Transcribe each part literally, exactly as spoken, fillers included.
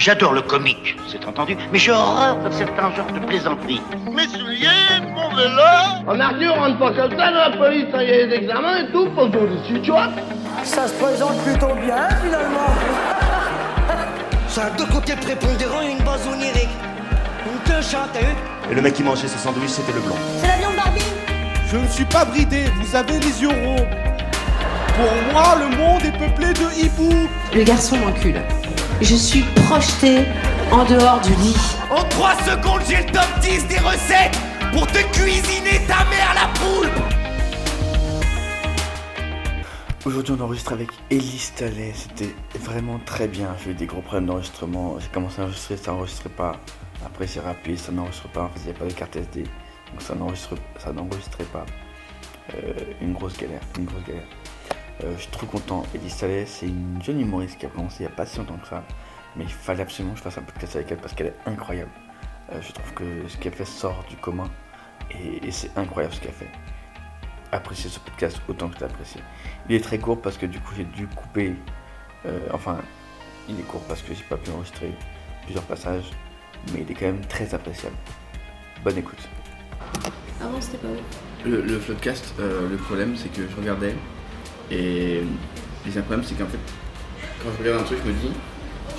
J'adore le comique, c'est entendu, mais j'ai horreur de certains genres de plaisanteries. Mes souliers, mon vélo... En Arthur, on ne pas comme ça dans la police, il y a les examens et tout, pour nous dessus, tu vois. Ça se présente plutôt bien, finalement. Ça a deux côtés prépondérants et une base onirique. Une te chante, t'as eu. Et le mec qui mangeait ce sandwich, c'était le blanc. C'est la viande Barbie. Je ne suis pas bridé, vous avez les yeux ronds. Pour moi, le monde est peuplé de hiboux. Le garçon m'encule. Je suis projetée en dehors du lit. En trois secondes, j'ai le top dix des recettes pour te cuisiner ta mère la poule. Aujourd'hui, on enregistre avec Elise Tallet. C'était vraiment très bien. J'ai eu des gros problèmes d'enregistrement. J'ai commencé à enregistrer, ça n'enregistrait pas. Après, c'est rapide, ça n'enregistre pas. En fait, il n'y a pas de carte S D. Donc, ça n'enregistrait, ça n'enregistrait pas. Euh, une grosse galère, une grosse galère. Euh, je suis trop content. Elise Tallet, c'est une jeune humoriste qui a commencé il n'y a pas si longtemps que ça. Mais il fallait absolument que je fasse un podcast avec elle parce qu'elle est incroyable. Euh, je trouve que ce qu'elle fait sort du commun. Et, et c'est incroyable ce qu'elle fait. Appréciez ce podcast autant que je l'apprécie. Il est très court parce que du coup j'ai dû couper. Euh, enfin, il est court parce que j'ai pas pu enregistrer plusieurs passages. Mais il est quand même très appréciable. Bonne écoute. Ah non, c'était pas vrai. Le, le podcast, euh, le problème c'est que je regardais. Et c'est un problème, c'est qu'en fait, quand je regarde un truc, je me dis,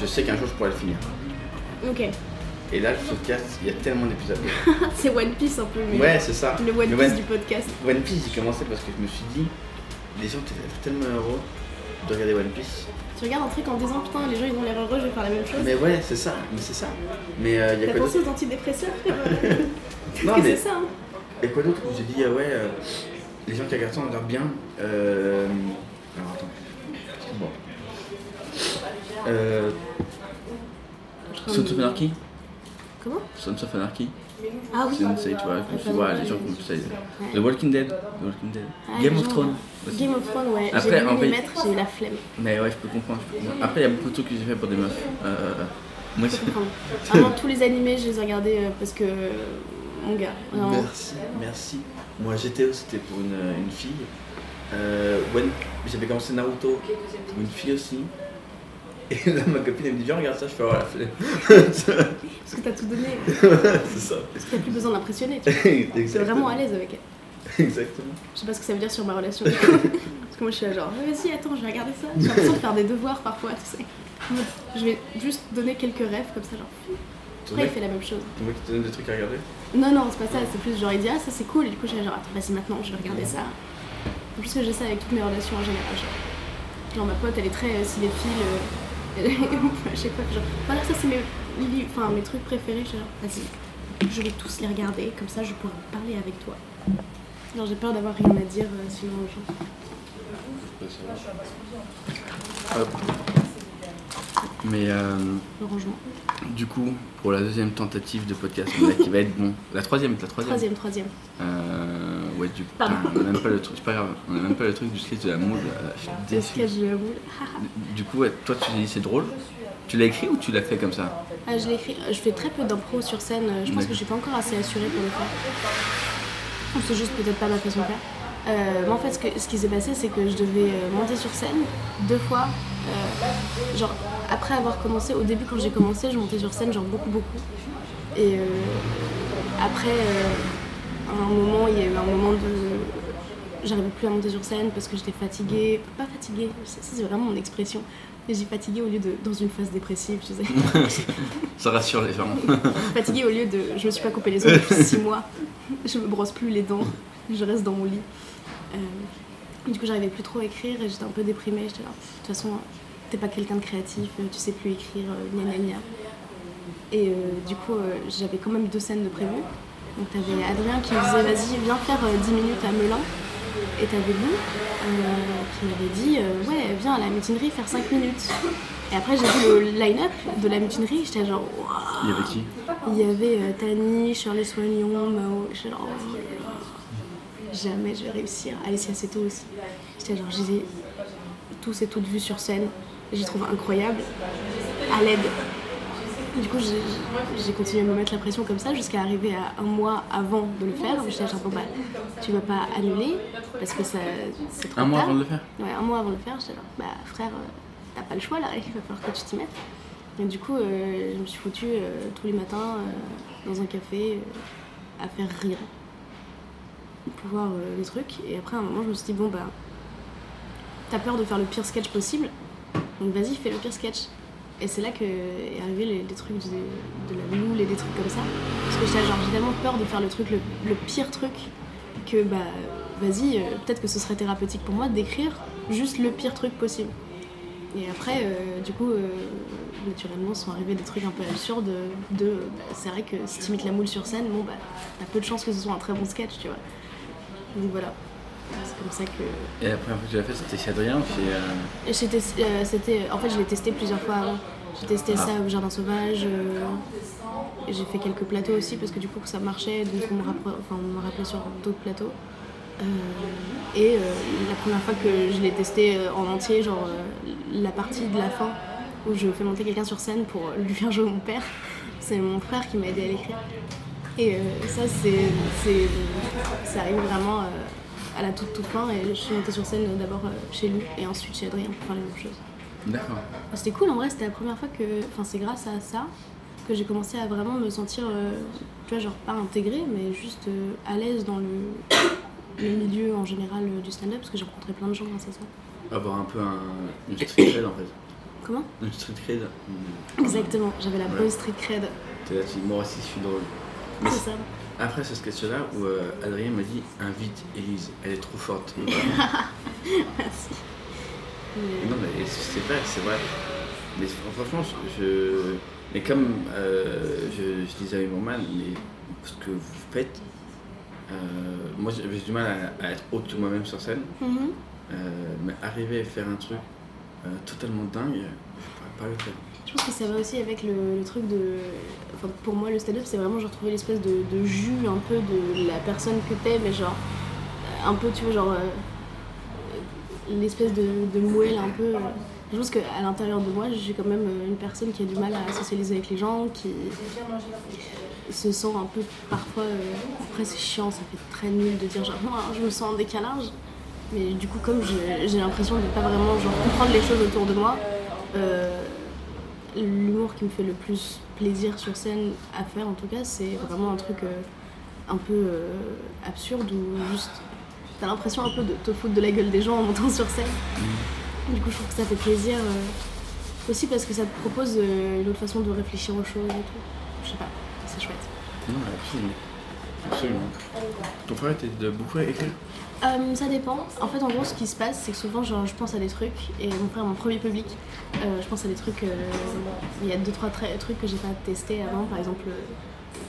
je sais qu'un jour je pourrai le finir. Ok. Et là, le podcast, il y a tellement d'épisodes. C'est One Piece un peu, mais ouais, c'est ça. Le One le Piece One... du podcast. One Piece, j'ai commencé parce que je me suis dit, les gens étaient tellement heureux de regarder One Piece. Tu regardes un truc en disant, putain, les gens ils ont l'air heureux, je vais faire la même chose. Mais ouais, c'est ça, mais c'est ça. Mais euh, y a t'as quoi pensé d'autre... aux antidépresseurs, frère. Non, mais c'est ça. Hein. Et quoi d'autre j'ai dit, ah ouais. Euh... Les gens qui regardent ça, on regarde bien. Euh... Alors attends. Bon. Euh... Sons of Anarchy. Comment? Sons of Anarchy. Ah oui. C'est une série, tu vois. Je me suis dit, ouais, les gens qui ont ça. The Walking Dead. The Walking Dead. Ah, Game of Thrones. Aussi. Game of Thrones, ouais. Après, j'ai dû m'y mettre, j'ai eu la flemme. Mais ouais, je peux comprendre. Je peux comprendre. Après, il y a beaucoup de trucs que j'ai fait pour des meufs. Euh... Moi, je peux comprendre. Avant, tous les animés, je les ai regardés parce que... Mon gars, vraiment. Merci, merci. Moi, G T O, c'était pour une, une fille. Euh, when, j'avais commencé Naruto pour une fille aussi. Et là, ma copine, elle me dit, viens, regarde ça, je fais avoir la flemme. Parce que t'as tout donné. C'est ça. Parce que t'as plus besoin d'impressionner, tu vois. T'es vraiment à l'aise avec elle. Exactement. Je sais pas ce que ça veut dire sur ma relation. Parce que moi, je suis là, genre, mais vas-y, attends, je vais regarder ça. J'ai l'impression de faire des devoirs parfois, tu sais. Je vais juste donner quelques rêves comme ça, genre. Après, il fait la même chose. Ton mec te donne des trucs à regarder? Non, non, c'est pas ça, c'est plus genre il dit ah ça c'est cool et du coup j'ai genre attends, vas-y maintenant je vais regarder ça. En plus que j'ai ça avec toutes mes relations en général. Genre, genre ma pote elle est très euh, cinéphile, euh, à chaque fois que genre voilà ça c'est mes, enfin, mes trucs préférés, genre vas-y, je vais tous les regarder, comme ça je pourrai parler avec toi. Genre j'ai peur d'avoir rien à dire euh, sinon aux gens. Hop. Mais euh, du coup, pour la deuxième tentative de podcast, qui va être bon. La troisième, la troisième. Troisième, troisième. Euh, ouais, du coup, on n'a même pas le truc. C'est pas grave. On n'a même pas le truc du sketch de la moule. Je suis déçu. Le sketch de la moule. Du coup, ouais, toi, tu dis c'est drôle. Tu l'as écrit ou tu l'as fait comme ça? Ah, je l'ai écrit. Je fais très peu d'impro sur scène. Je pense que je suis pas encore assez assurée pour le faire. C'est juste peut-être pas ma façon de faire. Euh, moi en fait ce, que, ce qui s'est passé c'est que je devais euh, monter sur scène deux fois euh, genre après avoir commencé, au début quand j'ai commencé je montais sur scène genre beaucoup beaucoup et euh, après euh, à un moment il y a eu un moment de j'arrivais plus à monter sur scène parce que j'étais fatiguée, pas fatiguée, ça c'est vraiment mon expression et j'ai fatiguée au lieu de dans une phase dépressive tu sais. Ça rassure les gens. Fatiguée au lieu de je me suis pas coupé les ongles depuis six mois, je me brosse plus les dents, je reste dans mon lit. Euh, du coup, j'arrivais plus trop à écrire et j'étais un peu déprimée. J'étais là, de toute façon, t'es pas quelqu'un de créatif, tu sais plus écrire, gna gna gna. Et euh, du coup, euh, j'avais quand même deux scènes de prévues. Donc, t'avais Adrien qui me disait, vas-y, viens faire euh, dix minutes à Melun. Et t'avais Lou euh, qui m'avait dit, euh, ouais, viens à la mutinerie faire cinq minutes. Et après, j'ai vu le line-up de la mutinerie, j'étais genre, waouh. Il y avait qui? Il y avait euh, Tani, Shirley Soignon, Mao, j'étais genre, jamais je vais réussir à laisser assez tôt aussi. J'étais genre, je les ai tous et toutes vus sur scène, j'y trouve incroyable, à l'aide. Du coup, j'ai, j'ai continué à me mettre la pression comme ça jusqu'à arriver à un mois avant de le faire. J'étais genre, bon bah, tu vas pas annuler parce que ça, c'est trop tard. Un mois avant de le faire ? Ouais, un mois avant de le faire, j'étais genre, bah frère, t'as pas le choix là, il va falloir que tu t'y mettes. Et du coup, euh, je me suis foutue euh, tous les matins euh, dans un café euh, à faire rire pour voir euh, les trucs. Et après, à un moment, je me suis dit, bon, bah, t'as peur de faire le pire sketch possible, donc vas-y, fais le pire sketch. Et c'est là que est arrivé les, les trucs de, de la moule et des trucs comme ça. Parce que j'étais genre, j'ai tellement peur de faire le truc, le, le pire truc, que bah, vas-y, euh, peut-être que ce serait thérapeutique pour moi d'écrire juste le pire truc possible. Et après, euh, du coup, euh, naturellement, sont arrivés des trucs un peu absurdes. De, de bah, c'est vrai que si tu imites la moule sur scène, bon, bah, t'as peu de chances que ce soit un très bon sketch, tu vois. Donc voilà, c'est comme ça que. Et la première fois que tu l'as fait, c'était chez Adrien ou chez. Euh... Euh, c'était, en fait, je l'ai testé plusieurs fois avant. J'ai testé ah. ça au Jardin Sauvage. Euh... J'ai fait quelques plateaux aussi parce que du coup ça marchait, donc on me rappelait, enfin, on me rappelait sur d'autres plateaux. Euh, et euh, la première fois que je l'ai testé en entier, genre euh, la partie de la fin où je fais monter quelqu'un sur scène pour lui faire jouer mon père, c'est mon frère qui m'a aidé à l'écrire. Et euh, ça, c'est, c'est, ça arrive vraiment euh, à la toute toute fin. Et je suis montée sur scène d'abord chez lui et ensuite chez Adrien pour faire les mêmes choses. D'accord. C'était cool en vrai, c'était la première fois que. Enfin, c'est grâce à ça que j'ai commencé à vraiment me sentir, euh, tu vois, genre pas intégrée, mais juste euh, à l'aise dans le, le milieu en général euh, du stand-up, parce que j'ai rencontré plein de gens grâce à ça. Avoir un peu un, une street cred en fait. Comment ? Une street cred. Exactement, j'avais la ouais. bonne street cred. T'es là, tu dis, moi aussi je suis drôle. Mais c'est ça. Après ce sketch-là où euh, Adrien m'a dit, invite Elise, elle est trop forte. Merci. Mais... Non mais c'est vrai, c'est vrai. Mais franchement, je... Mais comme euh, je, je disais à Humorman, ce que vous faites, euh, moi j'ai du mal à, à être haute de moi-même sur scène, mm-hmm. euh, mais arriver à faire un truc euh, totalement dingue, je pourrais pas le faire. Je pense que ça va aussi avec le, le truc de... Enfin, pour moi, le stand-up, c'est vraiment genre trouver l'espèce de, de jus un peu de la personne que t'es, mais genre, un peu, tu vois, genre, euh, l'espèce de, de moelle un peu... Euh, Je pense qu'à l'intérieur de moi, j'ai quand même une personne qui a du mal à socialiser avec les gens, qui se sent un peu parfois... Euh, après, c'est chiant, ça fait très nul de dire genre « moi, je me sens en décalage ». Mais du coup, comme je, j'ai l'impression de ne pas vraiment genre, comprendre les choses autour de moi, euh, l'humour qui me fait le plus plaisir sur scène à faire, en tout cas, c'est vraiment un truc euh, un peu euh, absurde où juste t'as l'impression un peu de te foutre de la gueule des gens en montant sur scène. Du coup, je trouve que ça fait plaisir euh, aussi parce que ça te propose euh, une autre façon de réfléchir aux choses et tout. Je sais pas, c'est chouette. Non, absolument. Absolument. Ton frère était de beaucoup à écrire ? euh, Ça dépend. En fait, en gros, ce qui se passe, c'est que souvent, genre, je pense à des trucs, et mon frère, mon premier public, euh, je pense à des trucs. Euh, il y a deux, trois tra- trucs que j'ai pas testés avant, par exemple. Euh,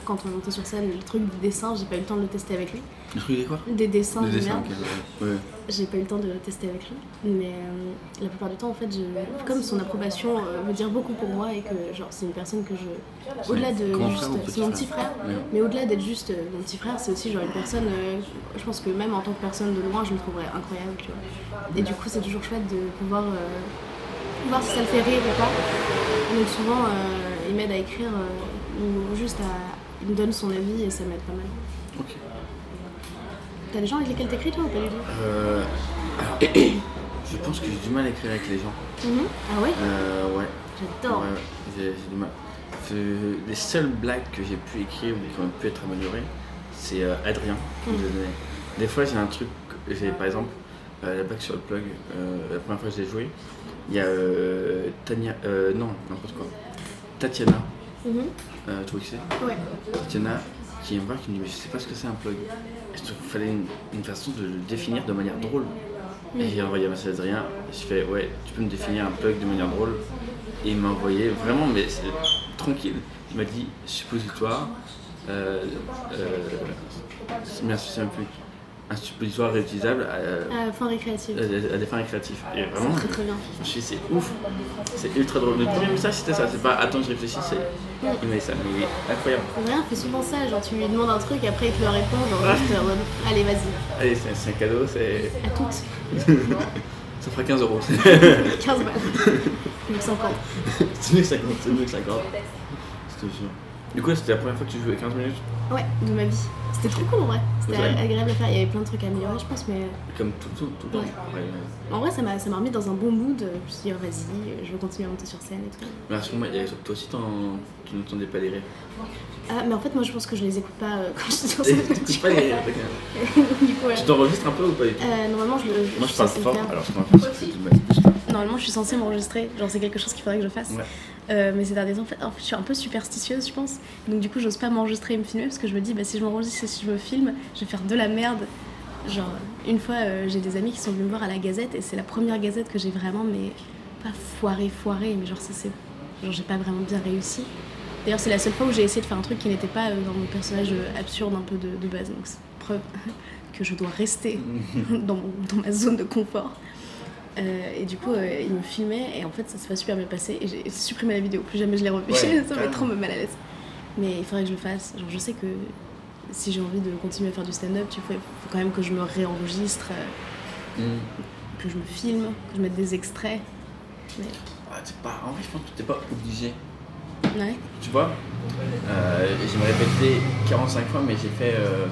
Quand on montait sur scène, le truc du dessin, j'ai pas eu le temps de le tester avec lui. Le truc des quoi ? Des dessins. Des dessins, ok. Ouais. J'ai pas eu le temps de le tester avec lui. Mais euh, la plupart du temps, en fait, je... comme son approbation euh, veut dire beaucoup pour moi et que genre c'est une personne que je. Au-delà de. Juste... Frère, c'est mon petit frère. frère. Ouais. Mais au-delà d'être juste euh, mon petit frère, c'est aussi genre une personne. Euh, je pense que même en tant que personne de loin, je me trouverais incroyable, tu vois. Et du coup, c'est toujours chouette de pouvoir euh, voir si ça le fait rire ou pas. Donc souvent, euh, il m'aide à écrire euh, ou juste à. Il me donne son avis et ça m'aide pas mal. Ok. T'as des gens avec lesquels t'écris toi ou pas du tout ? Euh... Alors, je pense que j'ai du mal à écrire avec les gens. Mm-hmm. Ah ouais ? Euh... Ouais. J'adore. Ouais, j'ai, j'ai du mal. Je, les seules blagues que j'ai pu écrire ou qui ont pu être améliorées, c'est euh, Adrien qui mm-hmm. me donnait. Des fois j'ai un truc, j'ai, par exemple, euh, la blague sur le plug, euh, la première fois que je l'ai jouée, il y a euh, Tania... Euh, non, n'importe quoi. Tatiana. Mm-hmm. Euh, tu vois qui c'est ? Ouais. Tatiana qui vient me voir qui me dit mais je sais pas ce que c'est un plug. Il fallait une, une façon de le définir de manière drôle. Mm-hmm. Et j'ai envoyé un message à Adrien, je fais ouais tu peux me définir un plug de manière drôle. Et il m'a envoyé vraiment mais c'est tranquille. Il m'a dit suppositoire, euh, euh, merci un peu. Un suppositoire réutilisable à, à, fin récréative. à, à des fins récréatives. Et vraiment, c'est, très bien. Je suis, c'est ouf, c'est ultra drôle. Le premier message c'était ça, c'est pas attends je réfléchis, c'est mm. il met ça, mais incroyable. Rien, fait souvent ça, genre tu lui demandes un truc, après il te le répond, genre juste euh, allez vas-y. Allez, c'est, c'est un cadeau, c'est. À toutes. Ça fera quinze euros. quinze balles. C'est mieux que cinquante. C'est mieux que cinquante, c'est mieux que cinquante. Je te jure. Du coup, c'était la première fois que tu jouais quinze minutes ? Ouais, de ma vie. C'était trop cool en vrai. C'était ouais. agréable à faire. Il y avait plein de trucs à améliorer, je pense, mais. Comme tout, tout, tout le temps. Ouais. Ouais. En vrai, ça m'a, ça m'a remis dans un bon mood. Je me suis dit, oh, vas-y, je veux continuer à monter sur scène et tout. Mais à ce moment, il y avait toi aussi, tu n'entendais pas les rires. Ah, mais en fait, moi, je pense que je les écoute pas euh, quand je suis sur scène. Tu écoutes pas les rires, d'accord. Ouais. Tu t'enregistres un peu ou pas du tout? euh, Normalement, je le. Moi, je parle fort, alors je pense que tu Normalement, je suis censée m'enregistrer, genre c'est quelque chose qu'il faudrait que je fasse. Ouais. Euh, mais ces derniers temps, en fait, je suis un peu superstitieuse, je pense. Donc du coup, j'ose pas m'enregistrer et me filmer parce que je me dis, bah si je m'enregistre et si je me filme, je vais faire de la merde. Genre, une fois, euh, j'ai des amis qui sont venus me voir à la Gazette et c'est la première Gazette que j'ai vraiment, mais pas foiré, foiré, mais genre ça c'est. Genre, j'ai pas vraiment bien réussi. D'ailleurs, c'est la seule fois où j'ai essayé de faire un truc qui n'était pas dans mon personnage absurde un peu de, de base. Donc c'est preuve que je dois rester dans, mon, dans ma zone de confort. Euh, et du coup, euh, ils me filmaient et en fait, ça s'est pas super bien passé. Et j'ai supprimé la vidéo, plus jamais je l'ai revue. Ouais, ça m'a trop mal à l'aise. Mais il faudrait que je le fasse. Genre, je sais que si j'ai envie de continuer à faire du stand-up, tu vois, il faut quand même que je me réenregistre, euh, mm. que je me filme, que je mette des extraits. Mais... Ah, t'es pas... En vrai, je pense que t'es pas obligé. Ouais. Tu vois, euh, je me répétais quarante-cinq fois, mais j'ai fait euh,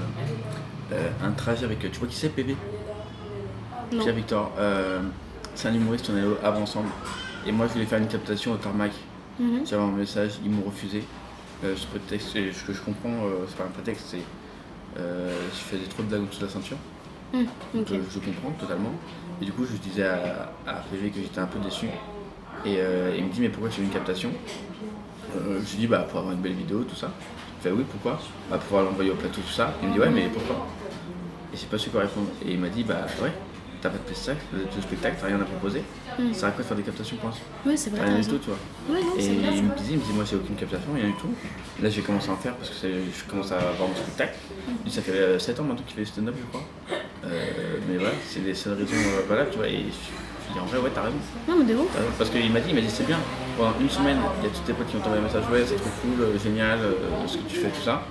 euh, un trajet avec. Tu vois qui c'est, P V ? Non. Pierre Victor. Euh... C'est un humoriste, on est allé avant ensemble. Et moi, je voulais faire une captation au tarmac. Mm-hmm. J'avais un message, ils m'ont refusé. Euh, ce prétexte, ce que je comprends, euh, c'est pas un prétexte, c'est euh, je faisais trop de blagues sous la ceinture. Mm, okay. Donc, euh, je comprends totalement. Et du coup, je disais à, à P V que j'étais un peu déçu. Et euh, il me dit, mais pourquoi tu fais une captation? euh, Je lui dis, bah pour avoir une belle vidéo, tout ça. Je fais, oui, pourquoi? Bah pour pouvoir l'envoyer au plateau, tout ça. Il me dit, ouais, mais pourquoi? Et j'ai pas su quoi répondre. Et il m'a dit, bah ouais. T'as pas de spectacle, de spectacle, t'as rien à proposer. Mm. Ça sert à quoi de faire des captations, je pense? Ouais, c'est vrai. Rien du tout, tu vois. Ouais, non, et c'est vrai, il me disait, il me disait, moi j'ai aucune captation, rien du tout. Là, j'ai commencé à en faire parce que je commence à avoir mon spectacle. Mm. Ça fait euh, sept ans maintenant qu'il fait stand-up, je crois. Euh, mais voilà, c'est les seules raisons euh, valables, tu vois. Et je dis, en vrai, ouais, t'as raison. Non, mais de ouf. Parce qu'il m'a dit, il m'a dit, c'est bien. Pendant une semaine, il y a tous tes potes qui ont envoyé un message, ouais, c'est trop cool, euh, génial, euh, ce que tu fais, tout ça.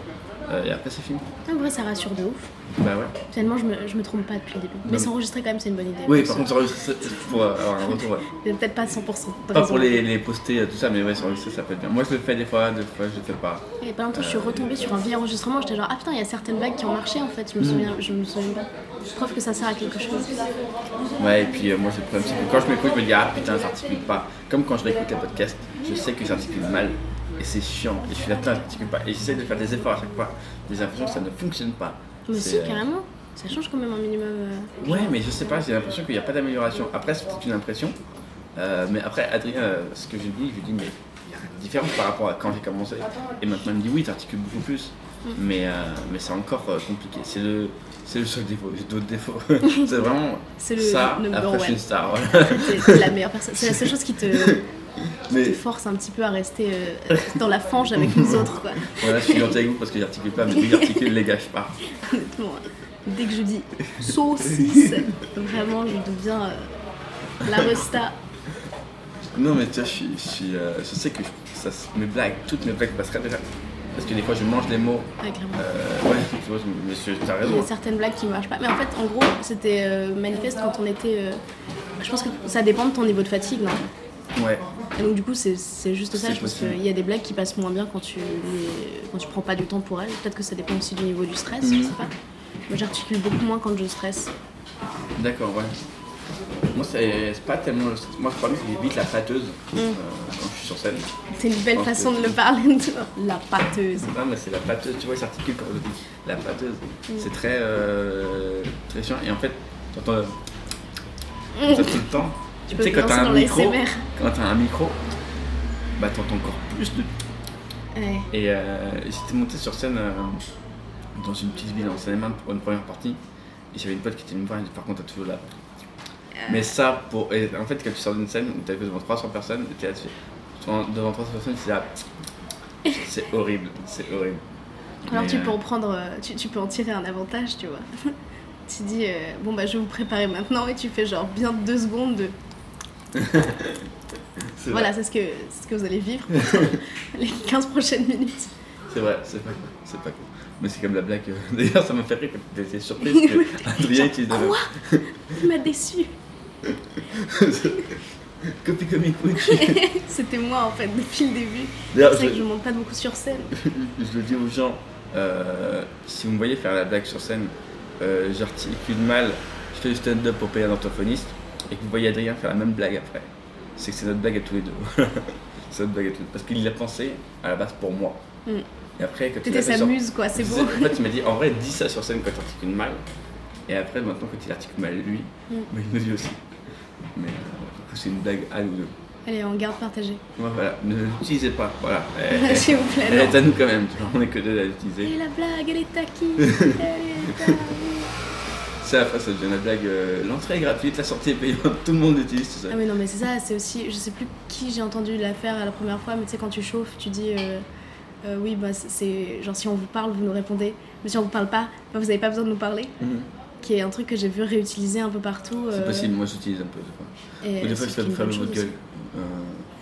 Euh, et après c'est fini. En vrai ça rassure de ouf. Bah ouais. Finalement je me, je me trompe pas depuis le début. Mais non. S'enregistrer quand même c'est une bonne idée. Oui par contre s'enregistrer pour avoir un retour. Ouais. Peut-être pas à cent pour cent. Pas pour les, les poster tout ça mais ouais s'enregistrer ça peut être bien. Moi je le fais des fois, des fois je le fais pas. Et pendant longtemps euh, je suis retombée et... sur un vieil enregistrement, j'étais genre ah putain il y a certaines blagues qui ont marché en fait, je me souviens, mm. je me souviens pas. Preuve que ça sert à quelque chose. Ouais et puis euh, moi c'est le problème c'est que quand je m'écoute je me dis ah putain ça articule pas. Comme quand je réécoute les podcasts, je sais que ça articule mal. Et c'est chiant, et je suis là, putain, j'articule pas. Et j'essaie de faire des efforts à chaque fois. J'ai l'impression que ça ne fonctionne pas. Mais c'est... si, carrément, ça change quand même un minimum. Euh... Ouais, mais je sais pas, j'ai l'impression qu'il n'y a pas d'amélioration. Après, c'est peut-être une impression. Euh, mais après, Adrien, euh, ce que je lui dis, je lui dis, mais il y a une différence par rapport à quand j'ai commencé. Et maintenant, il me dit, oui, t'articules beaucoup plus. Mm. Mais, euh, mais c'est encore euh, compliqué. C'est le, c'est le seul défaut, j'ai d'autres défauts. C'est vraiment c'est le, ça, le après, je suis une star. Voilà. C'est, c'est la meilleure personne, c'est la seule chose qui te. Mais... te force un petit peu à rester euh, dans la fange avec les autres quoi. Voilà, je suis gentil avec vous parce que j'articule pas, mais dès que j'articule, les gars, je pars. Honnêtement, dès que je dis saucisse, vraiment, je deviens euh, la resta. Non mais tu vois, je, suis, je, suis, euh, je sais que ça, mes blagues, toutes mes blagues passeraient déjà. Parce que des fois, je mange les mots. Ouais, clairement. Euh, ouais, tu vois, monsieur, t'as raison. Il y a certaines blagues qui marchent pas. Mais en fait, en gros, c'était euh, manifeste quand on était... Euh, je pense que ça dépend de ton niveau de fatigue, non ? Ouais. Et donc du coup c'est, c'est juste ça, c'est je pense qu'il y a des blagues qui passent moins bien quand tu, les, quand tu prends pas du temps pour elles. Peut-être que ça dépend aussi du niveau du stress, mmh. je sais pas. Moi j'articule beaucoup moins quand je stresse. D'accord, ouais. Moi c'est, c'est pas tellement le stress. Moi je parle c'est vite la pâteuse mmh. euh, quand je suis sur scène. C'est une belle façon que... de le parler, la pâteuse. Non mais c'est la pâteuse, tu vois, il s'articule quand je dis la pâteuse. Mmh. C'est très, euh, très chiant et en fait, t'entends euh, mmh. ça tout le temps. Tu, tu sais, quand t'as, un micro, quand t'as un micro, bah t'entends encore plus de... Ouais. Et euh, j'étais monté sur scène euh, dans une petite ville en Seine-et-Marne pour une première partie. Et j'avais une pote qui était venue me voir et par contre t'as toujours la... Euh... Mais ça, pour... Et en fait, quand tu sors d'une scène où t'as vu devant trois cents personnes, t'es là, devant trois cents personnes, c'est là... C'est horrible, c'est horrible. Alors mais, tu peux en prendre... Tu, tu peux en tirer un avantage, tu vois. Tu dis, euh, bon bah je vais vous préparer maintenant et tu fais genre bien deux secondes de... C'est voilà, c'est ce, que, c'est ce que vous allez vivre les quinze prochaines minutes. C'est vrai, c'est pas cool, c'est pas cool. Mais c'est comme la blague. Euh, d'ailleurs, ça m'a fait rire quand j'étais surprise que Adrien utilise la blague. Quoi ? Il m'a déçu. Copy comic wiki. C'était moi en fait depuis le début. D'ailleurs, c'est je... que je monte pas beaucoup sur scène. Je le dis aux gens, Euh, si vous me voyez faire la blague sur scène, euh, j'articule mal, je fais du stand-up pour payer un orthophoniste, et que vous voyez Adrien faire la même blague après, c'est que c'est notre blague à tous les deux. C'est notre blague à tous les deux. Parce qu'il l'a pensé à la base pour moi. Mm. Et après, quand T'étais il sa muse, sur... quoi, c'est beau. En fait, il m'a dit, en vrai, dis ça sur scène quand t'articules mal. Et après, maintenant, quand il articule mal lui, mm. bah, il nous dit aussi. Mais euh, c'est une blague à nous deux. Allez, on garde partagée. Ouais, voilà, ne l'utilisez pas, voilà. Elle, S'il vous plaît, elle est à nous quand même, tu vois, on est que deux à l'utiliser. Et la blague, elle est à qui? Elle est à qui? Ça, après, ça devient la blague, euh, l'entrée est gratuite, la sortie est payante, tout le monde l'utilise, tout ça. Ah mais non, mais c'est ça, c'est aussi, je sais plus qui j'ai entendu la faire la première fois, mais tu sais, quand tu chauffes, tu dis... Euh... Euh, oui, bah, c'est genre si on vous parle, vous nous répondez, mais si on vous parle pas, bah, vous avez pas besoin de nous parler. Mmh. Qui est un truc que j'ai vu réutiliser un peu partout. Euh... C'est possible, moi j'utilise un peu des fois. Ou des fois je fais faire le mot de gueule. Euh...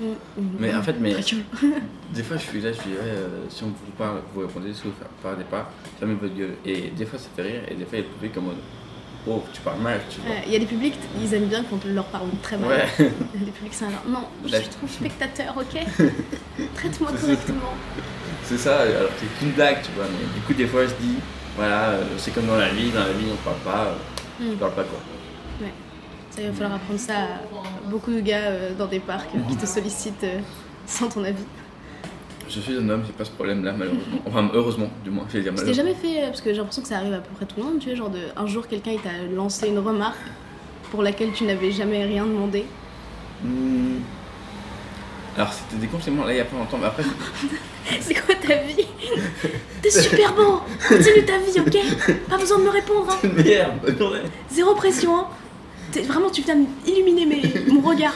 Mmh. Mmh. Mais en fait, mais... des fois je suis là, je dis ouais, euh, si on vous parle, vous répondez, si vous parlez pas, fermez votre gueule. Et des fois ça fait rire, et des fois il y a le public en mode oh, tu parles mal, tu vois. Il euh, y a des publics, ils aiment bien quand on leur parle très mal. Ouais. Les publics, c'est un genre non, je suis trop spectateur, ok. Traite-moi correctement. C'est ça, alors c'est qu'une blague, tu vois, mais du coup des fois je dis, voilà, euh, c'est comme dans la vie, dans la vie on parle pas, euh, mm. on parle pas quoi. Ouais, ça, il va falloir apprendre ça à beaucoup de gars euh, dans des parcs euh, qui te sollicitent euh, sans ton avis. Je suis un homme, j'ai pas ce problème là malheureusement, enfin heureusement du moins, j'ai dit malheureusement. Tu t'es jamais fait, parce que j'ai l'impression que ça arrive à peu près tout le monde, tu vois, genre de, un jour quelqu'un il t'a lancé une remarque pour laquelle tu n'avais jamais rien demandé. Mm. Alors c'était des compliments là il y a pas longtemps, mais après... C'est quoi ta vie? T'es super bon! Continue ta vie, ok? Pas besoin de me répondre, hein! T'es une meilleure, bonne journée! Zéro pression, hein! T'es... Vraiment, tu viens d'illuminer mes... mon regard!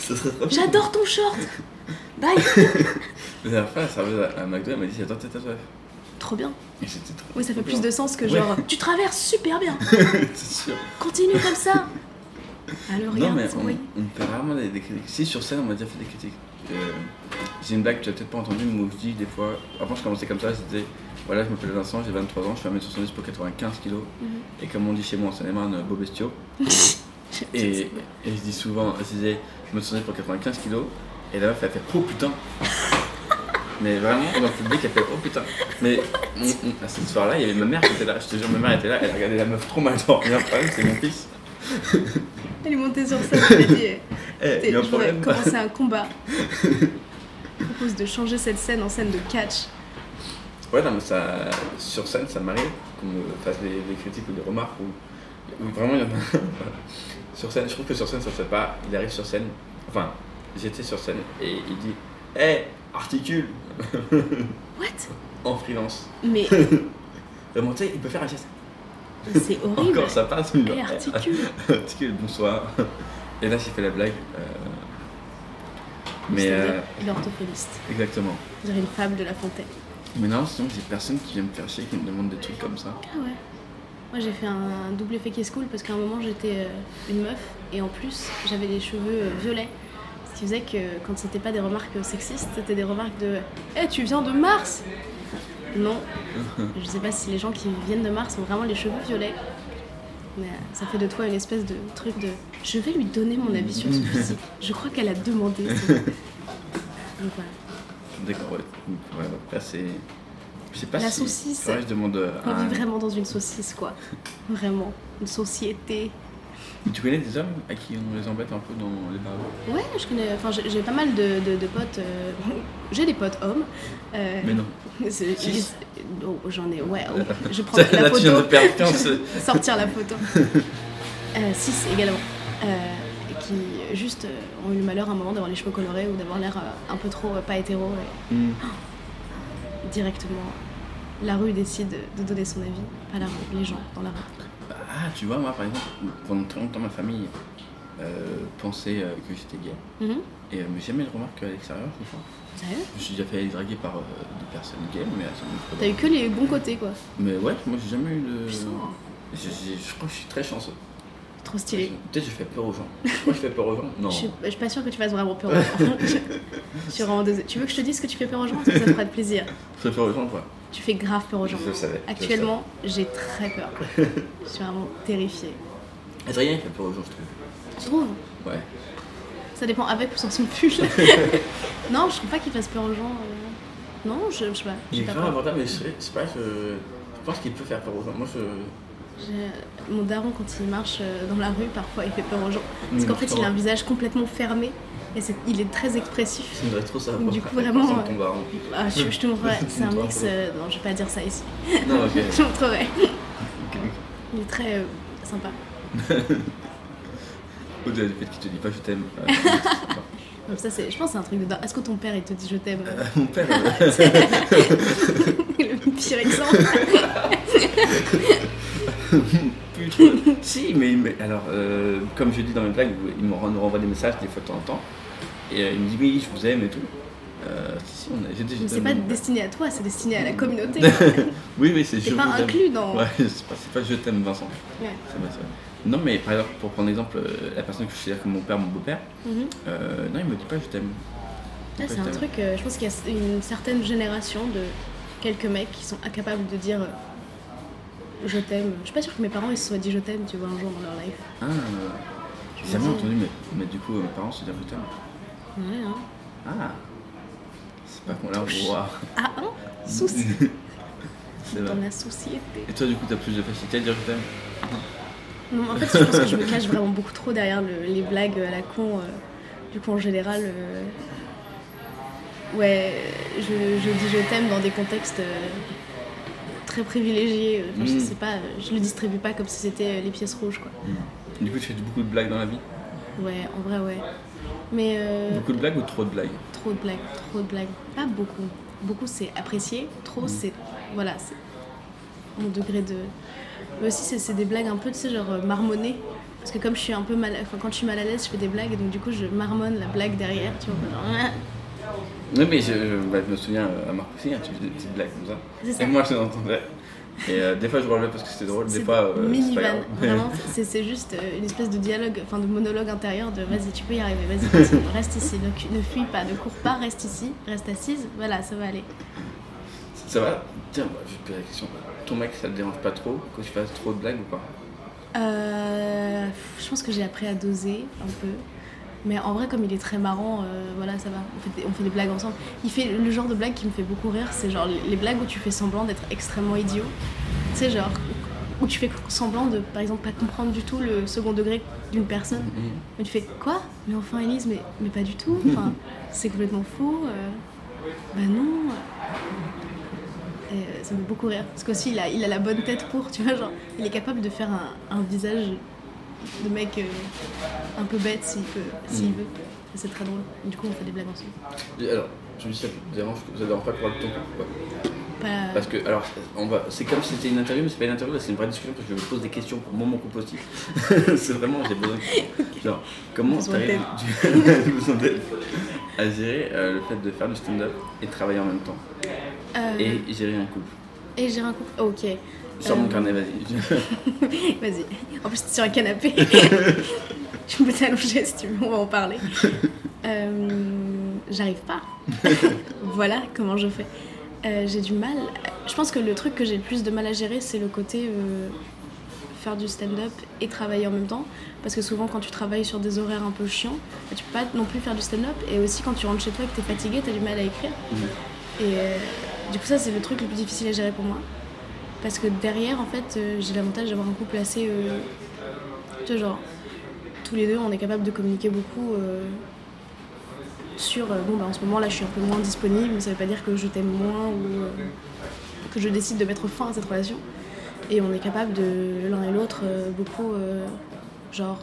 Ça serait trop... J'adore ton short! Bye! La dernière fois, la serveuse à McDo, elle m'a dit j'adore ta soif. Trop bien! Et c'était trop... Oui, ça fait plus de sens que genre... Ouais. Tu traverses super bien! C'est sûr! Continue comme ça! Alors, non, mais on, on me fait rarement des, des critiques. Si, sur scène, on m'a déjà fait des critiques. Euh, j'ai une blague que tu n'as peut-être pas entendue, mais où je dis des fois... Avant, je commençais comme ça, c'était... Voilà, je m'appelle Vincent, j'ai vingt-trois ans, je fais un mètre soixante-dix pour quatre-vingt-quinze kilos. Mm-hmm. Et comme on dit chez moi, en Seine-et-Marne, beau bestiaux. et, et je dis souvent, je disais, je me pour quatre-vingt-quinze kilos. Et la meuf, elle fait, oh putain. Mais vraiment, dans le public, elle fait, oh putain. Mais on, on, à cette soirée-là, il y avait ma mère qui était là. Je te jure, ma mère était là, elle regardait la meuf trop mal. Genre, il y a un problème, c'est mon fils. Elle est montée sur scène et dit hey, je voudrais commencer un combat. Je propose de changer cette scène en scène de catch. Ouais, non, mais ça, sur scène, ça m'arrive qu'on me fasse des, des critiques ou des remarques. Ou, ou vraiment, il y en a. Sur scène, je trouve que sur scène, ça se fait pas. Il arrive sur scène, enfin, j'étais sur scène et il dit hé, hey, articule. What? En freelance. Mais. Vraiment, tu sais, il peut faire un geste. C'est horrible. Encore ça passe, mais hey, articule. Articule, bonsoir. Et là, j'ai fait la blague. Euh... Mais euh... l'orthophoniste. Exactement. Je dirais une fable de La Fontaine. Mais non, sinon, j'ai personne qui vient me faire chier, qui me demande des trucs comme ça. Ah ouais. Moi, j'ai fait un double effet qui est cool parce qu'à un moment, j'étais une meuf et en plus, j'avais des cheveux violets. Ce qui faisait que quand c'était pas des remarques sexistes, c'était des remarques de hé, hey, tu viens de Mars! Non, je sais pas si les gens qui viennent de Mars ont vraiment les cheveux violets, mais ça fait de toi une espèce de truc de je vais lui donner mon avis sur ce physique, je crois qu'elle a demandé. Donc voilà. D'accord, ouais, ouais là c'est. Je sais pas la si. La saucisse. Ouais, je demande à... On vit vraiment dans une saucisse quoi, vraiment, une société. Et tu connais des hommes à qui on les embête un peu dans les bars? Ouais, je connais, enfin j'ai, j'ai pas mal de, de, de potes, euh, j'ai des potes hommes. Euh, mais non. C'est, ils, oh, j'en ai, ouais, oh, je prends la là, photo, tu viens de perdre quinze. Sortir la photo. six euh, également, euh, qui juste euh, ont eu le malheur à un moment d'avoir les cheveux colorés ou d'avoir l'air euh, un peu trop euh, pas hétéro. Et... Mm. Oh, directement, la rue décide de donner son avis, pas la rue, les gens dans la rue. Ah, tu vois, moi par exemple, pendant très longtemps, ma famille euh, pensait euh, que j'étais gay. Mm-hmm. Et euh, mais jamais de remarques à l'extérieur, je crois. Sérieux? Je me suis déjà fait draguer par euh, des personnes gays, mais à ce moment là. T'as eu que les bons côtés, quoi. Mais ouais, moi j'ai jamais eu de. Putain. Je, je, je crois que je suis très chanceux. Trop stylé. Peut-être que je fais peur aux gens. Moi je fais peur aux gens. Non. Je suis, je suis pas sûre que tu fasses vraiment peur aux gens. je, je suis vraiment deux... Tu veux que je te dise que tu fais peur aux gens? Parce que ça te fera de plaisir. Je fais peur aux gens, quoi. Tu fais grave peur aux gens. Je le savais. Actuellement, je le savais. J'ai très peur. Je suis vraiment terrifiée. Adrien, il fait peur aux gens, je trouve. Tu trouves? Ouais. Ça dépend avec ou sans son pull. Non, je trouve pas qu'il fasse peur aux gens. Euh... Non, je, je sais pas. Il est quand même abordable, mais c'est pas que je pense qu'il peut faire peur aux gens. Moi, je... Je... Mon daron, quand il marche dans la rue, parfois il fait peur aux gens. Parce qu'en fait, il a un visage complètement fermé et c'est... il est très expressif. Ça me doit trop ça. Du coup, vraiment. Ton daron. Ah, je, je te montrerai. C'est un mix. Euh... Non, je vais pas dire ça ici. Non, ok. Je te montrerai. Il est très euh, sympa. Au-delà du fait qu'il te dit pas je t'aime. Euh, non, ça, c'est... Je pense que c'est un truc de. Est-ce que ton père il te dit je t'aime? euh, Mon père. Euh... Le pire exemple. Putain. Si, mais, mais alors, euh, comme je dis dans mes blagues, il me renvoie des messages des fois de temps en temps. Et euh, il me dit oui, je vous aime et tout. Euh, si, on a, j'ai, j'ai mais c'est pas mon... destiné à toi, c'est destiné à la communauté. Oui, mais c'est, c'est je pas vous inclus aime. Dans. Ouais, c'est pas, c'est pas je t'aime, Vincent. Ouais. C'est pas ça. Non, mais par exemple, pour prendre l'exemple, la personne que je considère comme mon père, mon beau-père, mm-hmm. euh, non, il me dit pas je t'aime. Ah, c'est je un t'aime. Truc, euh, je pense qu'il y a une certaine génération de quelques mecs qui sont incapables de dire. Euh, Je t'aime. Je suis pas sûre que mes parents ils se soient dit je t'aime, tu vois, un jour dans leur life. Ah, j'ai jamais entendu, mais, mais du coup, mes parents se disent je t'aime. Ouais, hein. Ah, c'est pas qu'on l'a voir. Ah, hein, souci. C'est vrai. T'en as soucié. Et toi, du coup, t'as plus de facilité à dire je t'aime? Non, en fait, je pense que je me cache vraiment beaucoup trop derrière le, les blagues à la con. Euh, du coup, en général, euh, ouais, je, je dis je t'aime dans des contextes. Euh, très privilégié, enfin, mmh. je sais pas, je le distribue pas comme si c'était les pièces rouges quoi. Mmh. Du coup tu fais beaucoup de blagues dans la vie? Ouais, en vrai ouais. Mais euh... Beaucoup de blagues ou trop de blagues? Trop de blagues, trop de blagues. Pas beaucoup. Beaucoup c'est apprécié, trop mmh. c'est... Voilà, c'est mon degré de... Mais aussi c'est, c'est des blagues un peu, tu sais, genre marmonnées. Parce que comme je suis un peu mal... Enfin quand je suis mal à l'aise je fais des blagues et donc du coup je marmonne la blague derrière, tu vois, genre... Oui, mais je, je, bah, je me souviens à Marcoussis, hein, tu faisais des petites blagues comme ça. C'est ça. Et moi je les entendais. Et euh, des fois je relevais parce que c'était drôle, c'est des fois euh, c'est pas grave. Vraiment, c'est, c'est juste euh, une espèce de dialogue, enfin de monologue intérieur de vas-y tu peux y arriver, vas-y continue, reste ici, ne, ne fuis pas, ne cours pas, reste ici, reste assise, voilà ça va aller. Ça va? Tiens, bah, je vais te poser la question. Ton mec ça te dérange pas trop que tu fasses trop de blagues ou pas? Euh, je pense que j'ai appris à doser un peu. Mais en vrai, comme il est très marrant, euh, voilà, ça va. On fait, des, on fait des blagues ensemble. Il fait le genre de blague qui me fait beaucoup rire, c'est genre les, les blagues où tu fais semblant d'être extrêmement idiot. Tu sais, genre, où tu fais semblant de, par exemple, pas comprendre du tout le second degré d'une personne. Mm-hmm. Et tu fais quoi? Mais enfin, Elise, mais, mais pas du tout. Enfin, c'est complètement faux. Euh, bah non. Et euh, ça me fait beaucoup rire. Parce qu'aussi, il a, il a la bonne tête pour, tu vois, genre, il est capable de faire un, un visage. De mec euh, un peu bête s'il peut, s'il mmh. veut. Et c'est très drôle. Du coup, on fait des blagues ensemble. Et alors, je me dis ça te dérange, ça te dérange pas pour le temps ouais. Pas... Parce que, alors, on va, c'est comme si c'était une interview, mais c'est pas une interview, c'est une vraie discussion parce que je me pose des questions pour moment compostif. C'est vraiment, j'ai besoin de... Genre, comment t'arrives à gérer euh, le fait de faire du stand-up et de travailler en même temps euh... et gérer un couple? Et gérer un couple, oh, ok. Sur euh... mon carnet, vas-y. Vas-y. En plus, t'es sur un canapé. Tu peux t'allonger si tu veux, on va en parler. Euh... J'arrive pas. Voilà comment je fais. Euh, j'ai du mal. Je pense que le truc que j'ai le plus de mal à gérer, c'est le côté euh, faire du stand-up et travailler en même temps. Parce que souvent, quand tu travailles sur des horaires un peu chiants, tu peux pas non plus faire du stand-up. Et aussi, quand tu rentres chez toi et que t'es fatigué, t'as du mal à écrire. Mmh. Et euh, du coup, ça, c'est le truc le plus difficile à gérer pour moi. Parce que derrière, en fait, euh, j'ai l'avantage d'avoir un couple assez... Euh, tu vois, genre, tous les deux, on est capable de communiquer beaucoup euh, sur... Euh, bon, bah, en ce moment, là, je suis un peu moins disponible, mais ça veut pas dire que je t'aime moins ou euh, que je décide de mettre fin à cette relation. Et on est capable de, l'un et l'autre, euh, beaucoup, euh, genre,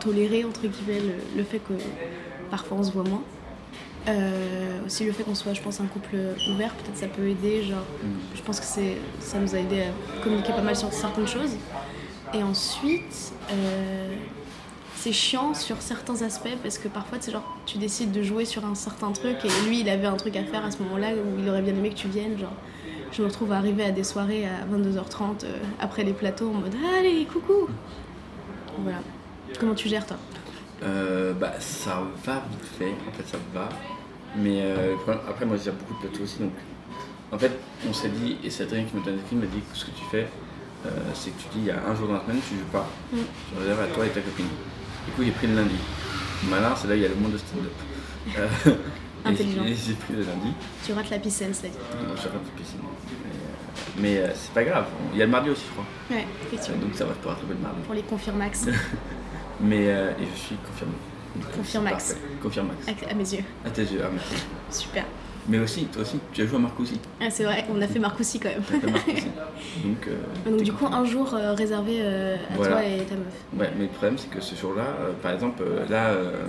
tolérer, entre guillemets, le, le fait que parfois on se voit moins. Euh, aussi le fait qu'on soit, je pense, un couple ouvert, peut-être ça peut aider, genre, je pense que c'est, ça nous a aidé à communiquer pas mal sur certaines choses. Et ensuite, euh, c'est chiant sur certains aspects parce que parfois, tu sais, genre, tu décides de jouer sur un certain truc et lui, il avait un truc à faire à ce moment-là où il aurait bien aimé que tu viennes, genre, je me retrouve à arriver à des soirées à vingt-deux heures trente, euh, après les plateaux, en mode, ah, allez, coucou! Voilà. Comment tu gères, toi? Euh, bah, ça va vite fait, en fait, ça va. Mais euh, après, moi, j'ai beaucoup de plateaux aussi, donc... En fait, on s'est dit, et c'est Adrien qui me donne des films, m'a dit que ce que tu fais, euh, c'est que tu dis, il y a un jour dans la semaine, tu joues pas. Mm. Je réserve à toi et ta copine. Du coup, j'ai pris le lundi. Malin, c'est là où il y a le monde de stand-up. Euh, Intelligent. Et j'ai pris le lundi. Tu rates la piscine, c'est-à-dire. Non, je rate la piscine. Mais, euh, mais euh, c'est pas grave, il y a le mardi aussi, je crois. Ouais, effectivement. Euh, donc ça va pouvoir trouver le mardi. Pour les confirmax. mais euh, et je suis confirmé. Confirmax. Confirmax. À, à mes yeux. À tes yeux, à mes yeux. Super. Mais aussi, toi aussi, tu as joué à Marcoussis. Ah, c'est vrai, on a fait Marcoussis quand même. On a fait Marcoussis. Donc, euh, donc du coup, un jour euh, réservé euh, à voilà. toi et ta meuf. Ouais, mais le problème, c'est que ce jour-là, euh, par exemple, euh, là, euh,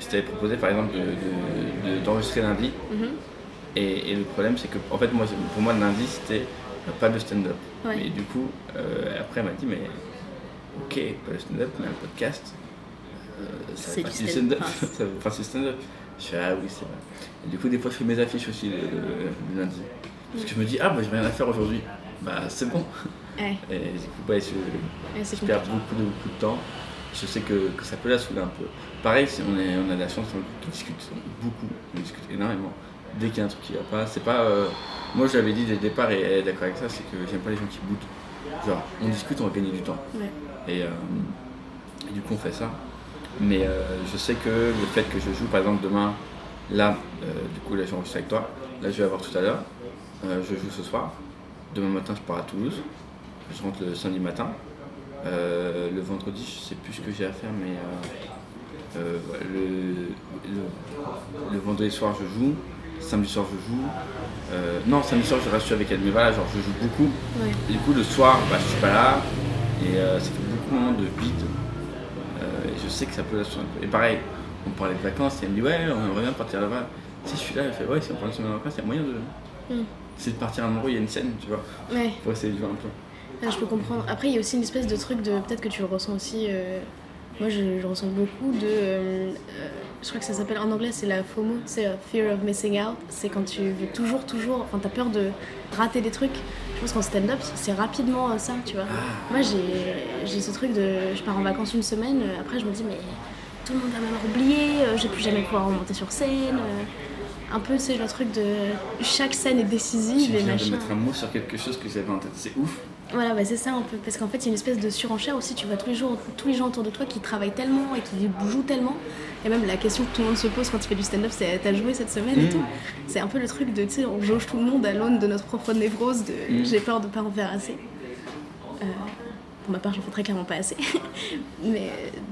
je t'avais proposé, par exemple, de, de, de, d'enregistrer lundi. Mm-hmm. Et, et le problème, c'est que, en fait, moi, pour moi, lundi, c'était euh, pas de stand-up. Ouais. Et du coup, euh, après, elle m'a dit, mais ok, pas de stand-up, mais un podcast. Euh, ça c'est pas du stand-up. Ça veut pas du stand-up. Je fais, ah oui, c'est vrai. Et du coup, des fois, je fais mes affiches aussi le, le, le lundi. Parce que je me dis, ah, bah, j'ai rien à faire aujourd'hui. Bah, c'est bon. Ouais. Et du coup, bah, je, je perds beaucoup de, beaucoup de temps. Je sais que, que ça peut la saouler un peu. Pareil, si on, est, on a de la chance qu'on discute beaucoup. On discute énormément. Dès qu'il y a un truc qui va pas, c'est pas. Euh... Moi, je l'avais dit dès le départ, et elle est d'accord avec ça, c'est que j'aime pas les gens qui boutent. Genre, on discute, on va gagner du temps. Ouais. Et, euh, et du coup, on fait ça. Mais euh, je sais que le fait que je joue, par exemple, demain, là, euh, du coup, là, j'enregistre avec toi. Là, je vais avoir tout à l'heure. Euh, je joue ce soir. Demain matin, je pars à Toulouse. Je rentre le samedi matin. Euh, le vendredi, je sais plus ce que j'ai à faire, mais euh, euh, le, le, le vendredi soir, je joue. Samedi soir, je joue. Euh, non, samedi soir, je reste avec elle. Mais voilà, genre, je joue beaucoup. Ouais. Et du coup, le soir, bah, je suis pas là. Et euh, ça fait beaucoup de moments de vide. Je sais que ça peut la soulever un peu. Et pareil, on parlait de vacances et elle me dit ouais, on aimerait bien partir là-bas. Si je suis là, elle fait ouais, si on parle de semaine en vacances, il y a moyen de. Mm. C'est de partir à un endroit où il y a une scène, tu vois. Ouais. Pour essayer de jouer un peu. Ah, je peux comprendre. Après, il y a aussi une espèce de truc de. Peut-être que tu le ressens aussi. Euh... Moi, je, je ressens beaucoup de. Euh... Je crois que ça s'appelle en anglais, c'est la FOMO, c'est la Fear of Missing Out. C'est quand tu veux toujours, toujours. Enfin, t'as peur de rater des trucs. Je pense qu'en stand-up, c'est rapidement ça, tu vois. Ah. Moi, j'ai, j'ai ce truc de... Je pars en vacances une semaine, après je me dis, mais tout le monde va m'avoir oublié, je vais plus jamais pouvoir remonter sur scène. Un peu, c'est le truc de... Chaque scène est décisive et machin. Je viens de mettre un mot sur quelque chose que j'avais en tête, c'est ouf. Voilà, bah c'est ça un peu, parce qu'en fait, il y a une espèce de surenchère aussi. Tu vois tous les jours, tous les gens autour de toi qui travaillent tellement et qui jouent tellement. Et même la question que tout le monde se pose quand tu fais du stand-up, c'est « t'as joué cette semaine mmh. ?» et tout. C'est un peu le truc de, tu sais, on jauge tout le monde à l'aune de notre propre névrose, de mmh. « j'ai peur de pas en faire assez euh, ». Pour ma part, j'en fais très clairement pas assez. Mais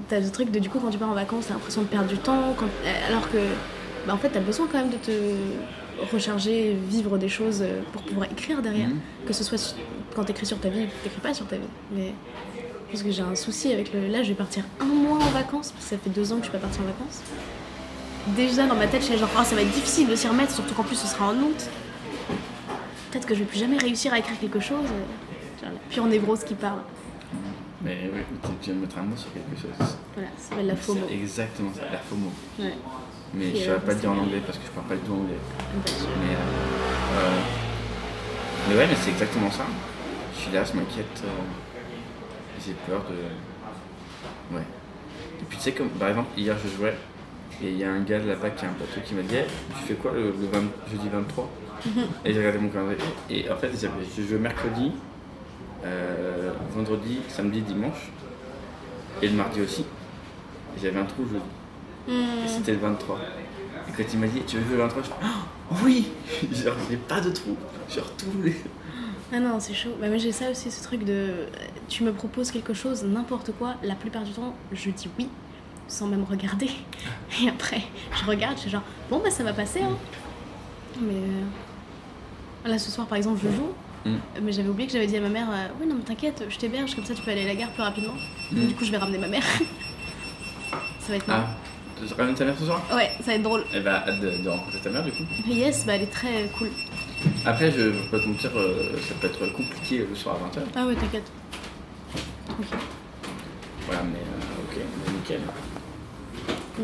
t'as le truc de, du coup, quand tu pars en vacances, t'as l'impression de perdre du temps, quand... alors que, bah en fait, t'as besoin quand même de te recharger, vivre des choses pour pouvoir écrire derrière, mmh. que ce soit... Quand t'écris sur ta vie, t'écris pas sur ta vie. Mais parce que j'ai un souci avec le. Là, je vais partir un mois en vacances, parce que ça fait deux ans que je suis pas partie en vacances. Déjà dans ma tête, je suis genre, oh, ça va être difficile de s'y remettre, surtout qu'en plus ce sera en août. Peut-être que je vais plus jamais réussir à écrire quelque chose. Genre la pure névrose qui parle. Mais oui, tu viens de mettre un mot sur quelque chose. Voilà, ça s'appelle la FOMO. C'est exactement ça, la FOMO. Ouais. Mais qui je saurais pas le dire en anglais parce que je parle pas du tout anglais. Mais, euh, euh... mais ouais, mais c'est exactement ça. Je suis là, je m'inquiète, euh, j'ai peur de... Ouais. Et puis tu sais, comme par exemple, hier je jouais, et il y a un gars là-bas qui a un plateau qui m'a dit hey, « tu fais quoi le, le vingt, jeudi vingt-trois ?» Et j'ai regardé mon calendrier, et en fait, je jouais mercredi, euh, vendredi, samedi, dimanche, et le mardi aussi. Et j'avais un trou jeudi. Mmh. Et c'était le vingt-trois. Et quand il m'a dit « tu veux jouer le vingt-trois ?» je fais oh, « oui !» Genre, j'ai pas de trou, genre tous les... Ah non, c'est chaud. Bah, moi j'ai ça aussi, ce truc de... Tu me proposes quelque chose, n'importe quoi, la plupart du temps, je dis oui, sans même regarder. Et après, je regarde, je suis genre, bon bah ça va passer, hein. Mais... Euh... Là ce soir par exemple, je joue, mm. mais j'avais oublié que j'avais dit à ma mère, euh, oui non mais t'inquiète, je t'héberge, comme ça tu peux aller à la gare plus rapidement. Mm. Du coup je vais ramener ma mère. Ça va être marrant. Ah, tu ramènes ta mère ce soir ? Ouais, ça va être drôle. Et bah, hâte de, de rencontrer ta mère du coup. Yes, bah elle est très cool. Après, je vais pas te mentir, euh, ça peut être compliqué le soir à vingt heures. Ah ouais, t'inquiète. Ok. Voilà, mais euh, ok, nickel.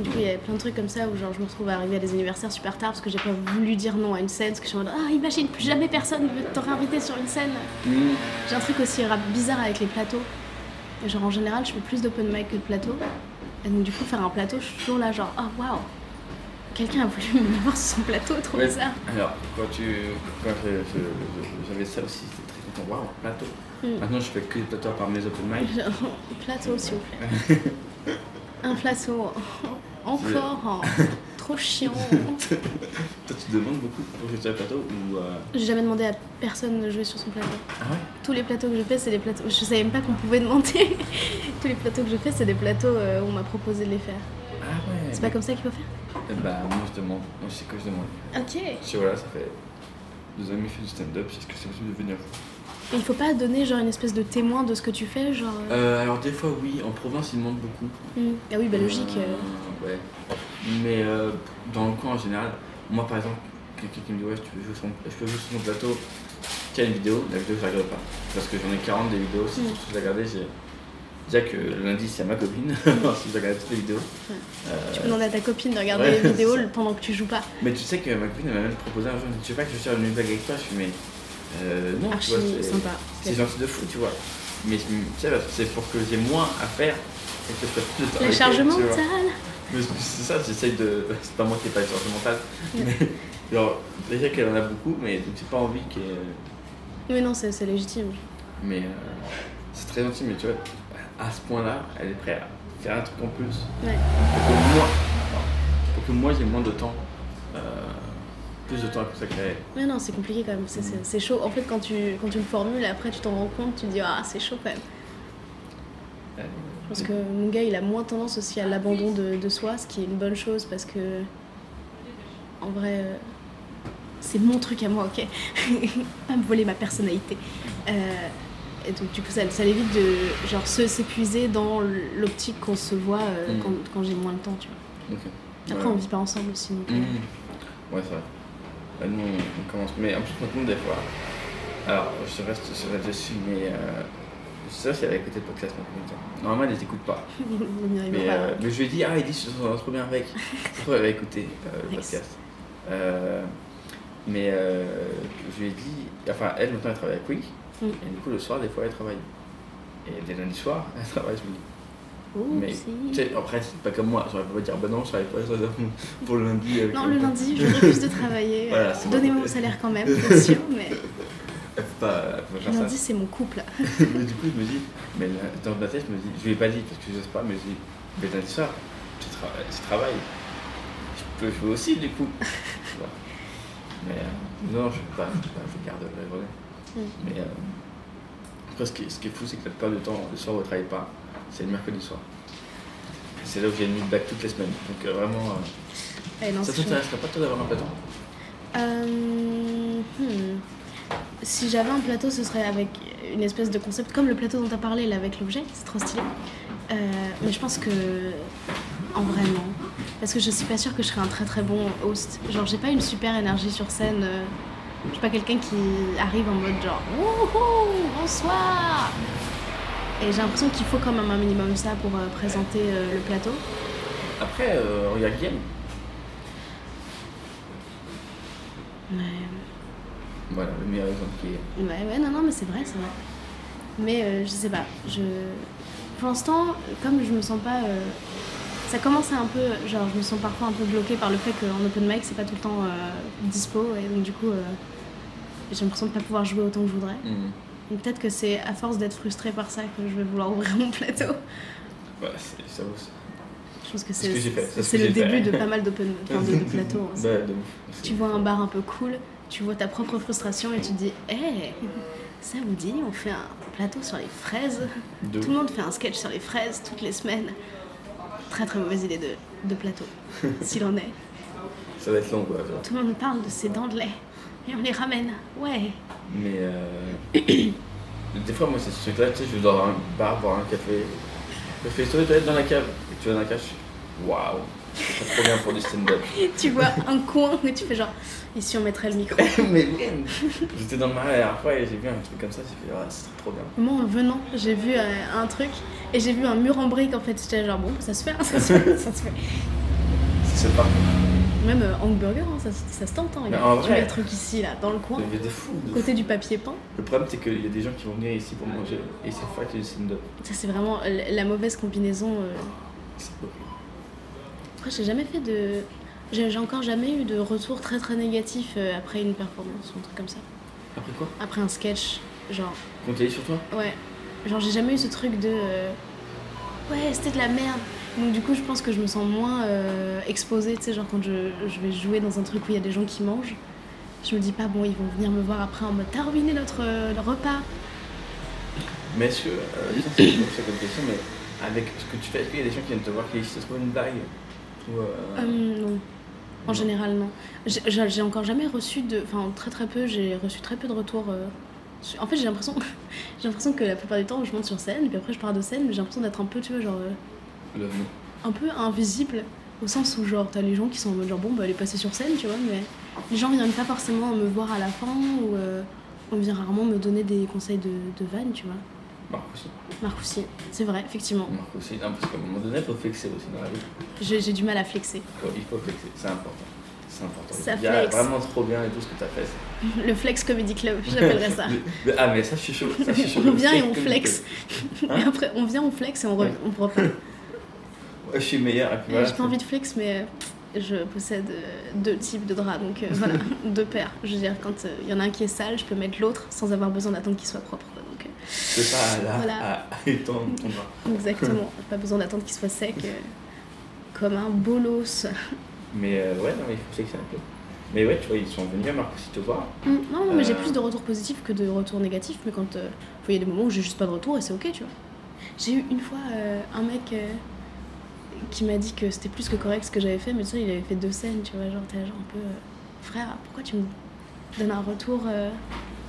Du coup, il y a plein de trucs comme ça où genre je me retrouve à arriver à des anniversaires super tard parce que j'ai pas voulu dire non à une scène, parce que je suis en mode ah, imagine, plus jamais personne ne t'aurait invité sur une scène. Mmh. J'ai un truc aussi bizarre avec les plateaux. Genre en général, je fais plus d'open mic que de plateau. Et donc, du coup, faire un plateau, je suis toujours là, genre ah, oh, waouh. Quelqu'un a voulu me voir sur son plateau, trop ouais. bizarre. Alors, quand, tu, quand je, je, je, j'avais ça aussi, c'était très content. Waouh, plateau. Mm. Maintenant, je fais que des plateaux par mes open mic. Plateau, s'il vous plaît. Un plateau, encore. Je... trop chiant. Toi, tu demandes beaucoup pour jouer sur le plateau ou euh... J'ai jamais demandé à personne de jouer sur son plateau. Ah ouais? Tous les plateaux que je fais, c'est des plateaux. Je savais même pas qu'on pouvait demander. Tous les plateaux que je fais, c'est des plateaux où on m'a proposé de les faire. Ah ouais? C'est bah... pas comme ça qu'il faut faire? Et bah, moi je demande. Moi je sais que je demande. Ok. Je sais, voilà, ça fait deux ans que je fais du stand-up. Est-ce que c'est possible de venir? Et il faut pas donner genre une espèce de témoin de ce que tu fais, genre. Euh, alors des fois oui, en province ils demandent beaucoup. Mmh. Ah oui, bah logique. Euh, euh... Ouais. Mais euh, dans le coin en général, moi par exemple, quelqu'un qui me dit ouais, tu peux jouer sur mon, je peux jouer sur mon plateau, tu as une vidéo, la vidéo je la regarde pas, parce que j'en ai quarante des vidéos, si mmh. je la regardais, j'ai déjà que lundi c'est à ma copine, si je regardais toutes les vidéos. Ouais. Euh... Tu peux demander à ta copine de regarder ouais, les vidéos pendant que tu joues pas. Mais tu sais que ma copine elle m'a même proposé un jour, je sais pas que je vais faire une blague avec toi, je suis mais. Euh, non, Archie, tu vois, c'est, sympa. C'est ouais. gentil de fou, tu vois. Mais c'est, c'est pour que j'ai moins à faire et que je fasse plus de temps. Le chargement mental. C'est ça, j'essaye de. C'est pas moi qui ai pas le chargement mental. Ouais. Mais genre, déjà qu'elle en a beaucoup, mais donc j'ai pas envie qu'elle. Mais non, c'est, c'est légitime. Mais euh, c'est très gentil, mais tu vois, à ce point-là, elle est prête à faire un truc en plus. Ouais. Pour que moi, pour que moi j'ai moins de temps. Euh, plus de temps à consacrer. Mais non, c'est compliqué quand même, c'est, mmh. c'est, c'est chaud. En fait, quand tu, quand tu le formules, après tu t'en rends compte, tu te dis ah, c'est chaud quand même. Euh, Je pense que mon gars, il a moins tendance aussi à l'abandon de, de soi, ce qui est une bonne chose parce que, en vrai, c'est mon truc à moi, ok? Pas me voler ma personnalité. Euh, et donc, du coup, ça, ça l'évite de genre se, s'épuiser dans l'optique qu'on se voit euh, mmh. quand, quand j'ai moins de temps, tu vois. Okay. Après, ouais. on vit pas ensemble aussi. Donc, mmh. euh, ouais, ça va. Bah nous on commence, mais en plus maintenant des fois, alors je reste sur la dessus mais euh, ça c'est avec côté de podcast maintenant. Normalement elle les écoute pas. mais, euh, mais je lui ai dit ah il dit je suis trop bien avec, c'est toi elle va écouter euh, le podcast. Euh, mais euh, je lui ai dit, enfin elle maintenant elle travaille à Quick, mm. et du coup le soir des fois elle travaille. Et dès lundi soir elle travaille, je me dis. Mais tu sais, après, c'est pas comme moi, j'aurais pas dire bah non, je travaille pas pour le lundi. Euh, non, le lundi, je refuse de travailler. Voilà, euh, donnez-moi mon salaire quand même, bien sûr, mais. Elle peut pas, elle peut pas faire le lundi, ça. C'est mon couple. Mais du coup, je me dis, mais dans ma tête, je me dis, je lui ai pas dit parce que je sais pas, mais je dis, mais lundi soir, tu travailles, tu travailles. Je peux jouer aussi, du coup. Voilà. Mais euh, non, je peux pas, je garde la journée. Mm. Mais euh, après, ce qui, ce qui est fou, c'est que la plupart du temps, le soir, on ne travaille pas. C'est le mercredi soir. C'est là où j'ai une mid-back toutes les semaines. Donc euh, vraiment... Euh... Allez, non, ça t'intéresserait pas toi d'avoir un plateau? euh... hmm. Si j'avais un plateau, ce serait avec une espèce de concept, comme le plateau dont t'as parlé, là, avec l'objet. C'est trop stylé. Euh, mais je pense que... En vrai, non. Parce que je suis pas sûre que je serais un très très bon host. Genre, j'ai pas une super énergie sur scène. Je suis pas quelqu'un qui arrive en mode genre... Wouhou, bonsoir. Et j'ai l'impression qu'il faut quand même un minimum ça pour euh, présenter euh, le plateau. Après, euh, regarde Game. Ouais. Voilà, le meilleur exemple qui est. Ouais, ouais, non, non, mais c'est vrai, c'est vrai. Mais euh, je sais pas, je... Pour l'instant, comme je me sens pas... Euh... Ça commence à un peu... Genre, je me sens parfois un peu bloquée par le fait qu'en open mic, c'est pas tout le temps euh, dispo. Et donc, du coup, euh, j'ai l'impression de pas pouvoir jouer autant que je voudrais. Mmh. Et peut-être que c'est à force d'être frustrée par ça que je vais vouloir ouvrir mon plateau. Bah, c'est ça aussi. Je pense que c'est, c'est, que c'est, c'est que le début fait. De pas mal d'open, enfin, de, de plateaux. Hein, bah, tu vois un bar un peu cool, tu vois ta propre frustration et tu te dis « Hey, ça vous dit, on fait un plateau sur les fraises ?» Tout le monde fait un sketch sur les fraises toutes les semaines. Très très mauvaise idée de, de plateau, s'il en est. Ça va être long, quoi. Genre. Tout le monde parle de ses dents de lait. Et on les ramène, ouais. Mais euh... des fois, moi, c'est ce truc-là, tu sais, je vais dans un bar, boire un café. Je fais sauter les toilettes dans la cave. Et tu vas dans la cave, je suis waouh, c'est trop bien pour du stand-up. Tu vois un coin et tu fais genre, ici on mettrait le micro. Mais man, j'étais dans le marais la dernière fois et j'ai vu un truc comme ça, j'ai fait, ah, c'est trop, trop bien. Moi, en venant, j'ai vu euh, un truc et j'ai vu un mur en briques en fait. J'étais genre, bon, ça se fait, hein, ça se fait, ça se fait. C'est super. Même euh, hamburger, hein, ça, ça se tente, hein, regarde, tu mets un truc ici, là, dans le coin, de fou, de côté fou. Du papier peint. Le problème, c'est qu'il y a des gens qui vont venir ici pour manger, et c'est fat et du stand-up. Ça, c'est vraiment la mauvaise combinaison. Euh... C'est beau. Après, j'ai jamais fait de... J'ai, j'ai encore jamais eu de retour très très négatif euh, après une performance ou un truc comme ça. Après quoi? Après un sketch, genre... Quand t'es allé sur toi? Ouais. Genre, j'ai jamais eu ce truc de... Euh... Ouais, c'était de la merde. Donc du coup je pense que je me sens moins euh, exposée, tu sais, genre quand je, je vais jouer dans un truc où il y a des gens qui mangent, je me dis pas bon ils vont venir me voir après en mode t'as ruiné notre euh, le repas. Mais est-ce que, euh, ça c'est une bonne question, mais avec ce que tu fais, est-ce qu'il y a des gens qui viennent te voir qui se trouvent une blague ou, euh... Euh, non, en non. général non. J'ai, j'ai encore jamais reçu de, enfin très très peu, j'ai reçu très peu de retours. Euh... En fait j'ai l'impression, j'ai l'impression que la plupart du temps je monte sur scène, puis après je pars de scène, mais j'ai l'impression d'être un peu, tu vois, genre... Euh... Le... un peu invisible, au sens où genre t'as les gens qui sont en mode genre bon bah elle est passée sur scène, tu vois, mais les gens viennent pas forcément me voir à la fin, ou euh, on vient rarement me donner des conseils de, de vannes, tu vois. Marcoussis. Marcoussis, c'est vrai, effectivement. Marcoussis, non, parce qu'à un moment donné faut flexer aussi dans la vie. J'ai, j'ai du mal à flexer. Il faut, il faut flexer, c'est important. C'est important. Ça il y a flex. Vraiment trop bien et tout ce que t'as fait. Ça. Le Flex Comedy Club, j'appellerais ça. Le, ah mais ça je suis chaud, ça je suis chaud. On vient et on flex. Hein et après on vient, on flex et on revient, on reprend. Je suis meilleure. Voilà, j'ai pas envie de flex, mais je possède deux types de draps, donc euh, voilà, deux paires. Je veux dire, quand il euh, y en a un qui est sale, je peux mettre l'autre sans avoir besoin d'attendre qu'il soit propre. Donc, euh, c'est pas là voilà. à étendre ton drap. Exactement, pas besoin d'attendre qu'il soit sec, euh, comme un bolos. Mais euh, ouais, non, mais il faut flexer un peu. Mais ouais, tu vois, ils sont venus à Marcoussis te voir. Mmh, non, non, mais euh... j'ai plus de retours positifs que de retours négatifs, mais quand il euh, y a des moments où j'ai juste pas de retour et c'est ok, tu vois. J'ai eu une fois euh, un mec. Euh, qui m'a dit que c'était plus que correct ce que j'avais fait, mais tu sais, il avait fait deux scènes, tu vois, genre t'es là genre un peu... Euh, frère, pourquoi tu me donnes un retour euh...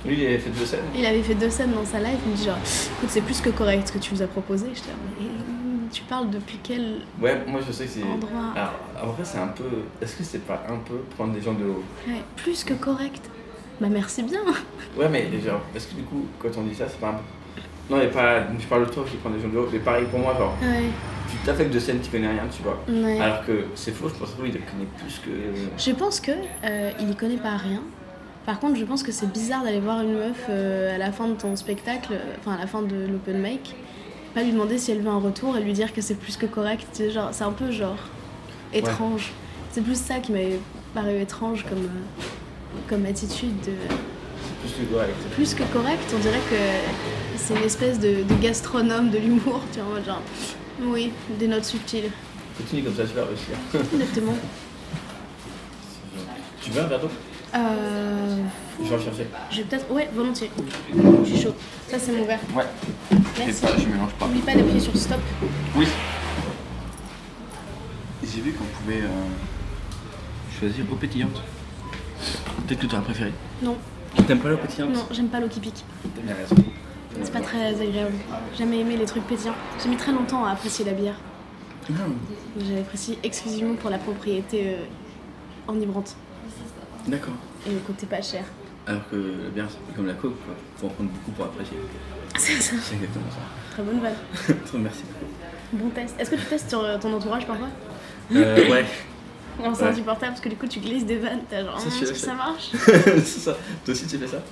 Lui, il avait fait deux scènes Il avait fait deux scènes dans sa live, il me dit genre, écoute, c'est plus que correct ce que tu nous as proposé. Je te dis, tu parles depuis quel Ouais, moi je sais que c'est... endroit. Alors, en vrai, c'est un peu... Est-ce que c'est pas un peu prendre des gens de haut? Ouais, plus que correct. Bah merci bien. Ouais, mais genre, est-ce que du coup, quand on dit ça, c'est pas un peu... Non, mais pas... Je parle de toi qui prends des gens de haut, mais pareil pour moi, genre... Ouais. Tu t'affectes de scène, tu connais rien, tu vois. Ouais. Alors que c'est faux, je pense que lui, il connaît plus que... Je pense que euh, il y connaît pas rien. Par contre, je pense que c'est bizarre d'aller voir une meuf euh, à la fin de ton spectacle, enfin à la fin de l'open mic, pas lui demander si elle veut un retour et lui dire que c'est plus que correct. C'est, genre, c'est un peu genre étrange. Ouais. C'est plus ça qui m'avait paru étrange comme, euh, comme attitude de... C'est plus que correct. Plus que correct, on dirait que c'est une espèce de, de gastronome de l'humour, tu vois, genre... Oui, des notes subtiles. Continue comme ça, tu vas réussir. Exactement. Tu veux un verre d'eau? Euh... Je vais en chercher. Je vais peut-être... Ouais, volontiers. Je suis chaud. Ça, c'est mon verre. Ouais. Merci. Pas, je mélange pas. N'oublie pas d'appuyer sur stop. Oui. J'ai vu qu'on pouvait euh, choisir eau pétillante. Peut-être que tu aurais préféré. Non. T'aimes pas l'eau pétillante? Non, j'aime pas l'eau qui pique. T'as bien raison. C'est pas très agréable. J'ai jamais aimé les trucs pétillants. J'ai mis très longtemps à apprécier la bière. Mmh. J'ai apprécié exclusivement pour la propriété euh, enivrante. D'accord. Et le côté pas cher. Alors que la bière, c'est comme la coke, quoi. Faut en prendre beaucoup pour apprécier. C'est ça. C'est exactement ça. Très bonne vanne. Trop merci. Bon test. Est-ce que tu testes sur ton entourage parfois? Euh, ouais. Non, c'est ouais. insupportable parce que du coup, tu glisses des vannes. T'as genre, ça, est-ce que ça marche? C'est ça. Toi aussi, tu fais ça?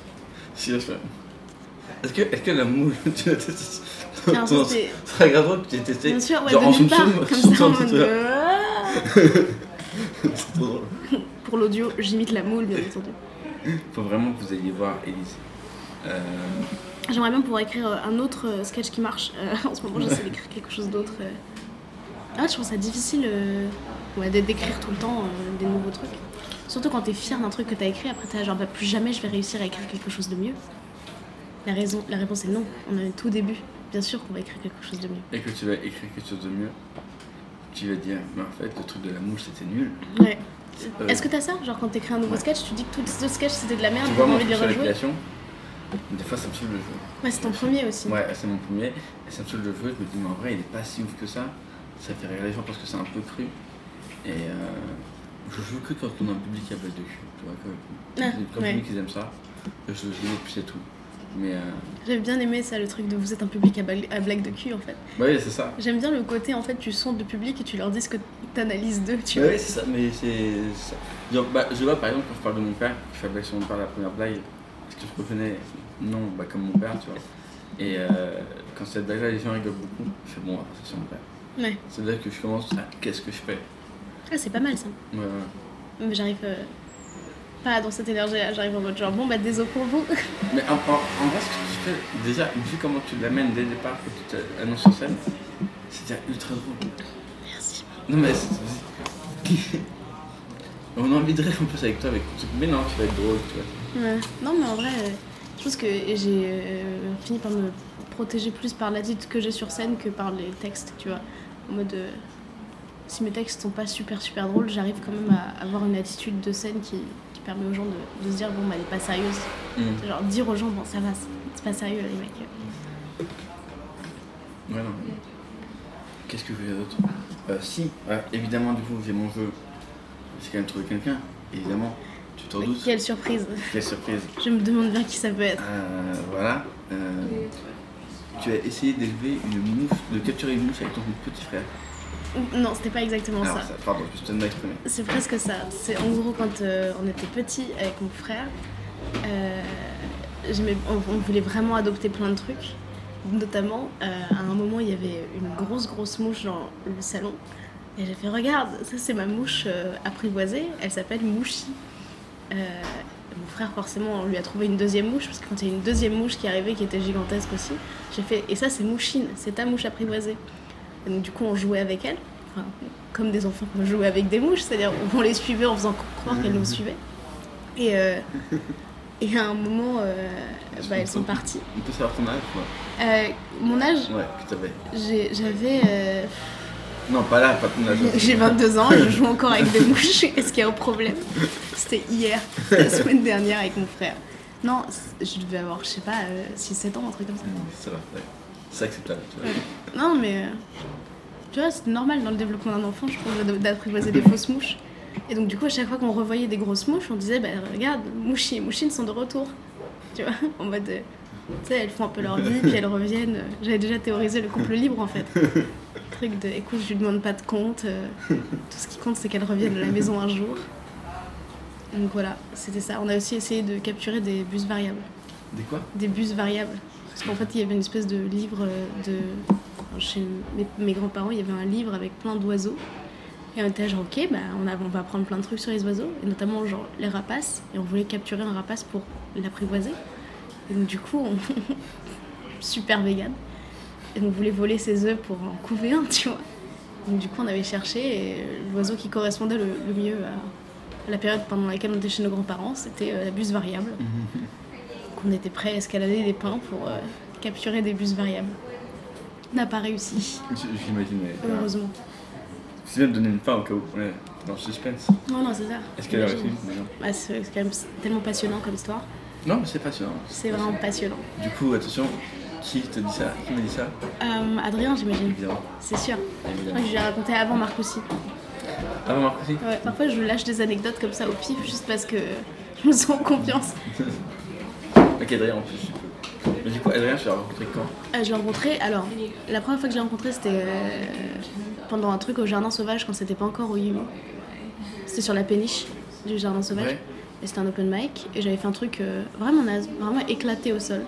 Si, je fais. Est-ce que, est-ce que la moule, tu l'as testé? Non, ça c'est très grave que tu l'aies testé. Bien sûr, ouais, genre, de nulle part, comme ça en mode de... C'est trop drôle. Pour l'audio, j'imite la moule, bien entendu. Faut vraiment que vous alliez voir Elise. Euh... J'aimerais bien pouvoir écrire un autre sketch qui marche. Euh, en ce moment, j'essaie d'écrire quelque chose d'autre. Ah, je trouve ça difficile euh... ouais, d'écrire tout le temps euh, des nouveaux trucs. Surtout quand t'es fier d'un truc que t'as écrit, après t'as genre, bah, plus jamais je vais réussir à écrire quelque chose de mieux. La, raison, la réponse est non, on est tout début. Bien sûr qu'on va écrire quelque chose de mieux. Et que tu vas écrire quelque chose de mieux, tu vas dire, mais en fait, le truc de la mouche, c'était nul. Ouais. Euh... Est-ce que t'as ça? Genre quand t'écris un nouveau ouais. sketch, tu dis que tous les autres sketchs, c'était de la merde, tu vois, moi, envie de les rejouer. Des fois, ça me saoule le jeu. Ouais, c'est ton premier aussi. Ouais, c'est mon premier. Et ça me saoule le jeu, je me dis, mais en vrai, il est pas si ouf que ça. Ça fait rire les gens parce que c'est un peu cru. Et euh, je joue que quand on a un public à base de cul. Tu vois, quand ah, le public, ouais. ils aiment ça, je joue et puis c'est tout. Euh... J'avais bien aimé ça, le truc de vous êtes un public à, bal- à blague de cul en fait. Oui, c'est ça. J'aime bien le côté en fait, tu sondes le public et tu leur dis ce que t'analyses d'eux, tu bah vois. Oui, c'est ça, mais c'est ça. Donc, bah, je vois par exemple quand je parle de mon père, qui fait blague sur mon père la première blague, est-ce que je reconnais? Non, bah comme mon père, tu vois. Et euh, quand cette blague là, les gens rigolent beaucoup, je fais bon, ah, c'est sur mon père. Ouais. C'est-à-dire que je commence à qu'est-ce que je fais. Ah, c'est pas mal ça. Ouais, ouais. Mais j'arrive. Euh... pas dans cette énergie là, j'arrive en mode genre bon bah désolé pour vous. Mais en, en, en vrai ce que tu fais, déjà vu comment tu l'amènes dès le départ que tu t'annonces sur scène, c'est déjà ultra drôle. Non mais c'est... On a envie de rire en plus avec toi, avec tout. Mais non, tu vas être drôle, tu vois. Ouais. Non mais en vrai, je pense que j'ai euh, fini par me protéger plus par l'attitude que j'ai sur scène que par les textes, tu vois. En mode, euh, si mes textes sont pas super super drôles, j'arrive quand même à avoir une attitude de scène qui, qui permet aux gens de, de se dire bon bah elle est pas sérieuse. Mmh. C'est genre dire aux gens bon ça va, c'est pas sérieux les mecs. Ouais non. Qu'est-ce que je veux dire d'autre? Euh, si, ouais, évidemment du coup j'ai mon jeu. J'ai quand même trouvé quelqu'un, évidemment. Tu t'en doutes. Quelle surprise. Quelle surprise. Je me demande bien qui ça peut être. Euh, voilà. Euh, tu as essayé d'élever une mouffe, de capturer une mouffe avec ton petit frère. Non, c'était pas exactement ah, ça. ça. Pardon, je te demande à exprimer. C'est presque ça. C'est en gros quand euh, on était petits avec mon frère, euh, on, on voulait vraiment adopter plein de trucs. Notamment, euh, à un moment, il y avait une grosse grosse mouche dans le salon. Et j'ai fait, regarde, ça c'est ma mouche euh, apprivoisée, elle s'appelle Mouchi. Euh, mon frère, forcément, on lui a trouvé une deuxième mouche, parce que quand il y a une deuxième mouche qui est arrivée, qui était gigantesque aussi, j'ai fait, et ça c'est Mouchine, c'est ta mouche apprivoisée. Et donc du coup, on jouait avec elle, enfin, comme des enfants qu'on jouait avec des mouches, c'est-à-dire on les suivait en faisant croire qu'elles nous suivaient. Et, euh, et à un moment, euh, bah, elles sont parties. On peut savoir ton âge, quoi. Euh, mon âge ? Ouais, que t'avais. J'ai, j'avais... Euh, Non, pas là, pas ton âge. J'ai vingt-deux ans, je joue encore avec des mouches. Est-ce qu'il y a un problème? C'était hier, la semaine dernière avec mon frère. Non, je devais avoir, je sais pas, six sept ans, un truc comme ça. Ça va, ouais. C'est acceptable, tu vois. Ouais. Non, mais tu vois, c'est normal dans le développement d'un enfant, je trouve, d'apprivoiser des fausses mouches. Et donc, du coup, à chaque fois qu'on revoyait des grosses mouches, on disait, bah regarde, Mouchi et Mouchine sont de retour. Tu vois, en mode, tu sais, elles font un peu leur vie, puis elles reviennent. J'avais déjà théorisé le couple libre, en fait. Truc de écoute, je lui demande pas de compte, euh, tout ce qui compte c'est qu'elle revienne à la maison un jour. Donc voilà, c'était ça. On a aussi essayé de capturer des bus variables. Des quoi? Des bus variables. Parce qu'en fait, il y avait une espèce de livre de. Enfin, chez mes, mes grands-parents, il y avait un livre avec plein d'oiseaux. Et on était genre, ok, bah, on, a, on va prendre plein de trucs sur les oiseaux, et notamment genre les rapaces. Et on voulait capturer un rapace pour l'apprivoiser. Et donc du coup, on. Super vegan. Et on voulait voler ses œufs pour en couver un, tu vois. Donc du coup, on avait cherché et l'oiseau qui correspondait le, le mieux à la période pendant laquelle on était chez nos grands-parents, c'était la buse variable. Mmh. On était prêts à escalader des pins pour euh, capturer des buses variables. On n'a pas réussi. J'imaginais. Heureusement. C'est bien de donner une fin au cas où on est dans le suspense. Non, non, c'est ça. Est-ce qu'elle a réussi? Bah, c'est quand même tellement passionnant comme histoire. Non, mais c'est passionnant. C'est, c'est vraiment passionnant. passionnant. Du coup, attention. Qui te dit ça? Qui m'a dit ça? euh, Adrien, j'imagine. Évidemment. C'est sûr. Évidemment. Je lui ai raconté avant Marcoussis. Avant Marcoussis? Ouais, parfois je lâche des anecdotes comme ça au pif juste parce que je me sens en confiance. Ok, Adrien, en plus, je peux. Mais du coup, Adrien, tu l'as rencontré quand? euh, Je l'ai rencontré, alors, la première fois que je l'ai rencontré, c'était euh, pendant un truc au Jardin Sauvage quand c'était pas encore au Yumi. C'était sur la péniche du Jardin Sauvage. Ouais. Et c'était un open mic et j'avais fait un truc euh, vraiment naze, vraiment éclaté au sol.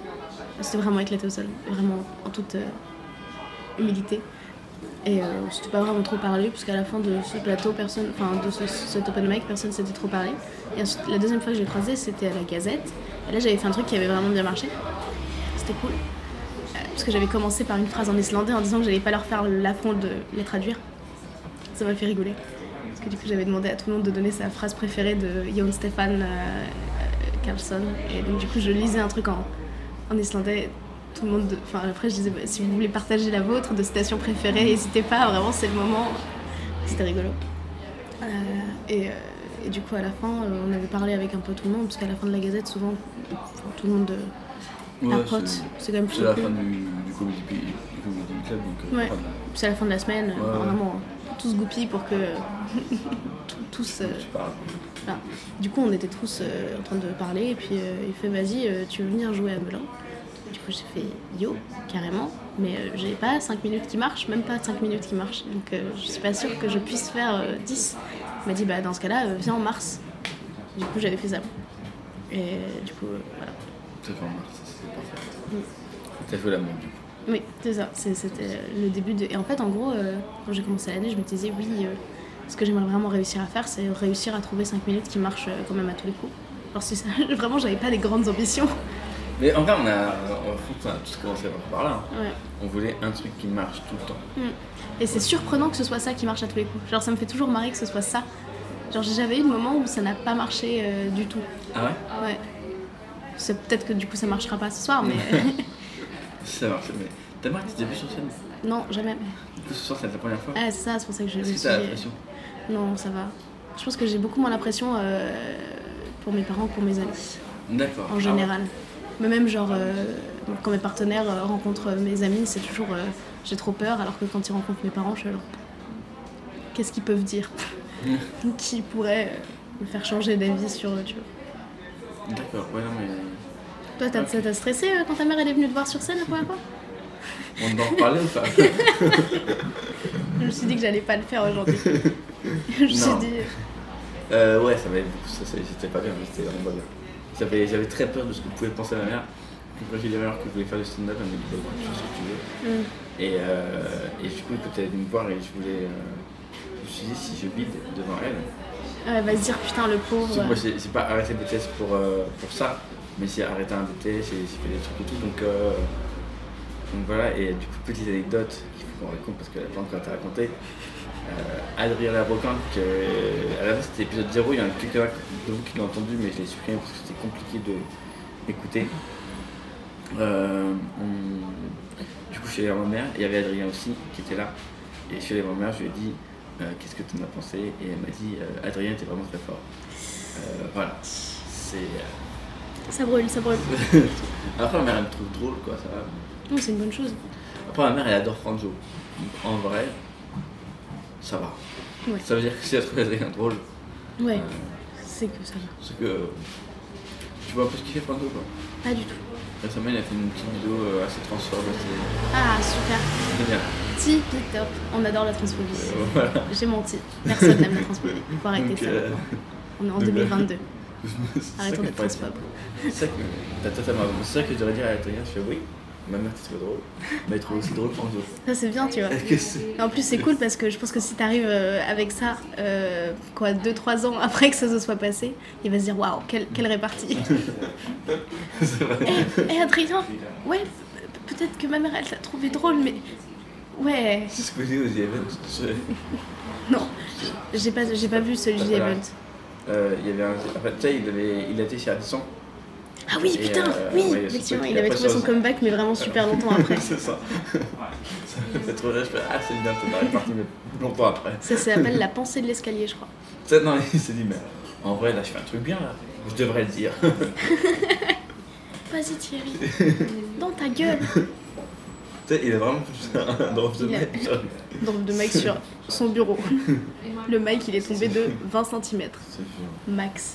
C'était vraiment éclaté au sol, vraiment en toute euh, humilité. Et euh, on s'était pas vraiment trop parlé, puisqu'à la fin de ce plateau, personne, enfin de ce, cet open mic, personne s'était trop parlé. Et ensuite, la deuxième fois que je l'ai croisé, c'était à la Gazette. Et là, j'avais fait un truc qui avait vraiment bien marché. C'était cool. Euh, parce que j'avais commencé par une phrase en islandais en disant que j'allais pas leur faire l'affront de les traduire. Ça m'a fait rigoler. Parce que du coup, j'avais demandé à tout le monde de donner sa phrase préférée de Jon Stefan Karlsson. Et donc, du coup, je lisais un truc en. En islandais, tout le monde... De... Enfin, après, je disais, bah, si vous voulez partager la vôtre de citation préférée, n'hésitez pas, vraiment, c'est le moment. C'était rigolo. Euh, et, et du coup, à la fin, on avait parlé avec un peu tout le monde, parce qu'à la fin de la Gazette, souvent, tout le monde euh, ouais, approche. C'est, c'est quand même plus... C'est la fin du, du comedy club, donc... Euh, ouais, enfin, c'est la fin de la semaine, ouais, euh, ouais. Vraiment, tous goupilles pour que... tous... Euh... Tu parles. Enfin, du coup, on était tous euh, en train de parler, et puis euh, il fait vas-y, euh, tu veux venir jouer à Melun? Du coup, j'ai fait yo, carrément, mais euh, j'ai pas cinq minutes qui marchent, même pas cinq minutes qui marchent, donc euh, je suis pas sûre que je puisse faire euh, dix. Il m'a dit, bah dans ce cas-là, euh, viens en mars. Du coup, j'avais fait ça. Et euh, du coup, euh, voilà. T'as fait en mars, c'était parfait. Oui. T'as joué la même, du coup. Oui, c'est ça, c'est, c'était le début de. Et en fait, en gros, euh, quand j'ai commencé l'année, je me disais, oui. Euh, Ce que j'aimerais vraiment réussir à faire, c'est réussir à trouver cinq minutes qui marchent quand même à tous les coups. Parce que ça, vraiment, j'avais pas des grandes ambitions. Mais en vrai, on a, on fout, on a tous commencé par là. Hein. Ouais. On voulait un truc qui marche tout le temps. Mmh. Et c'est surprenant que ce soit ça qui marche à tous les coups. Genre, ça me fait toujours marrer que ce soit ça. Genre, j'ai jamais eu de moment où ça n'a pas marché euh, du tout. Ah ouais? Ouais. C'est peut-être que du coup ça marchera pas ce soir, mais. Ça marche, mais. T'as marre que tu t'es vu sur scène? Non, jamais. Du coup, ce soir, c'est la première fois? Ah, c'est ça, c'est pour ça que j'ai vu. Est-ce que t'as la pression? Non, ça va. Je pense que j'ai beaucoup moins la pression euh, pour mes parents que pour mes amis. D'accord. En général. Ah ouais. Mais même, genre, euh, quand mes partenaires euh, rencontrent mes amis, c'est toujours. Euh, j'ai trop peur, alors que quand ils rencontrent mes parents, je suis alors. Qu'est-ce qu'ils peuvent dire? Qui pourrait euh, me faire changer d'avis sur eux, tu vois? D'accord, ouais, non mais... Toi, t'as, okay. Ça t'a stressé euh, quand ta mère elle est venue te voir sur scène la première fois? On doit en reparler ou pas? Je me suis dit que j'allais pas le faire aujourd'hui. Je me suis dit... Euh, ouais, ça m'avait beaucoup stressé, c'était pas bien, mais c'était vraiment pas bien. J'avais, j'avais très peur de ce que pouvait penser ma mère. Quand j'ai dit alors que je voulais faire du stand-up, elle m'a dit « je sais ce que tu veux mm. ». Et, euh, et du coup, quand elle est venue me voir et je voulais... Euh, je me suis dit si je bide devant elle... Elle va se dire putain le pauvre. C'est, moi, c'est, c'est pas arrêter le B T S pour, euh, pour ça, mais c'est arrêter un B T S, c'est faire des trucs et tout. Donc, euh, donc voilà, et du coup, petite anecdote qu'il faut qu'on raconte parce qu'elle n'a pas encore été racontée. Euh, Adrien la brocante, euh, à la fin c'était épisode zéro, il y en a quelqu'un de vous qui l'a entendu, mais je l'ai supprimé parce que c'était compliqué de m'écouter. Euh, on... Du coup, je suis allé voir ma mère, il y avait Adrien aussi qui était là, et je suis allé voir ma mère, je lui ai dit. Euh, qu'est-ce que tu en as pensé? Et elle m'a dit euh, Adrien, t'es vraiment très fort. Euh, voilà. C'est. Euh... Ça brûle, ça brûle. Après, ma mère, elle me trouve drôle, quoi, ça va. Non, c'est une bonne chose. Après, ma mère, elle adore Franjo. En vrai, ça va. Ouais. Ça veut dire que si elle trouve Adrien drôle. Ouais, euh... c'est que ça va. C'est que. Tu vois un peu ce qu'il fait Franjo, quoi? Pas du tout. Récemment, il a fait une petite vidéo assez transforme. Ah, super. C'est bien. Tipi top. On adore la transphobie. Euh, voilà. J'ai menti. Personne n'aime la transphobie. Il faut arrêter donc, ça. Euh... On est en deux mille vingt-deux. Arrêtons d'être transphobes. C'est ça que c'est ça que je devrais dire à Adrien. Je fais oui, ma mère t'es trop drôle, mais elle trouve aussi drôle Franjo. Ça c'est bien, tu vois. En plus c'est cool parce que je pense que si t'arrives avec ça, euh, quoi, deux trois ans après que ça se soit passé, il va se dire waouh, quelle, quelle répartie. C'est vrai. Et, et Adrien, ouais, peut-être que ma mère elle t'a trouvé drôle, mais... Ouais. C'est ce que j'ai au The Event. Non, j'ai pas, j'ai pas vu celui The Event. Euh, il y avait un... En fait, tu sais, il avait, il a été chez Addison. Ah oui, et putain, euh, oui, ouais, effectivement, il avait trouvé son comeback, mais vraiment super longtemps après. C'est ça. Ça me fait trop rire, je fais ah, c'est bien, ça m'arrive parti, mais longtemps après. Ça s'appelle la pensée de l'escalier, je crois. Ça, non, il s'est dit, mais en vrai, là, je fais un truc bien, là. Je devrais le dire. Vas-y, Thierry. Dans ta gueule. Tu sais, il a vraiment un drop de mic sur... drop de mic sur son bureau. Le mic, il est tombé de vingt centimètres. Max.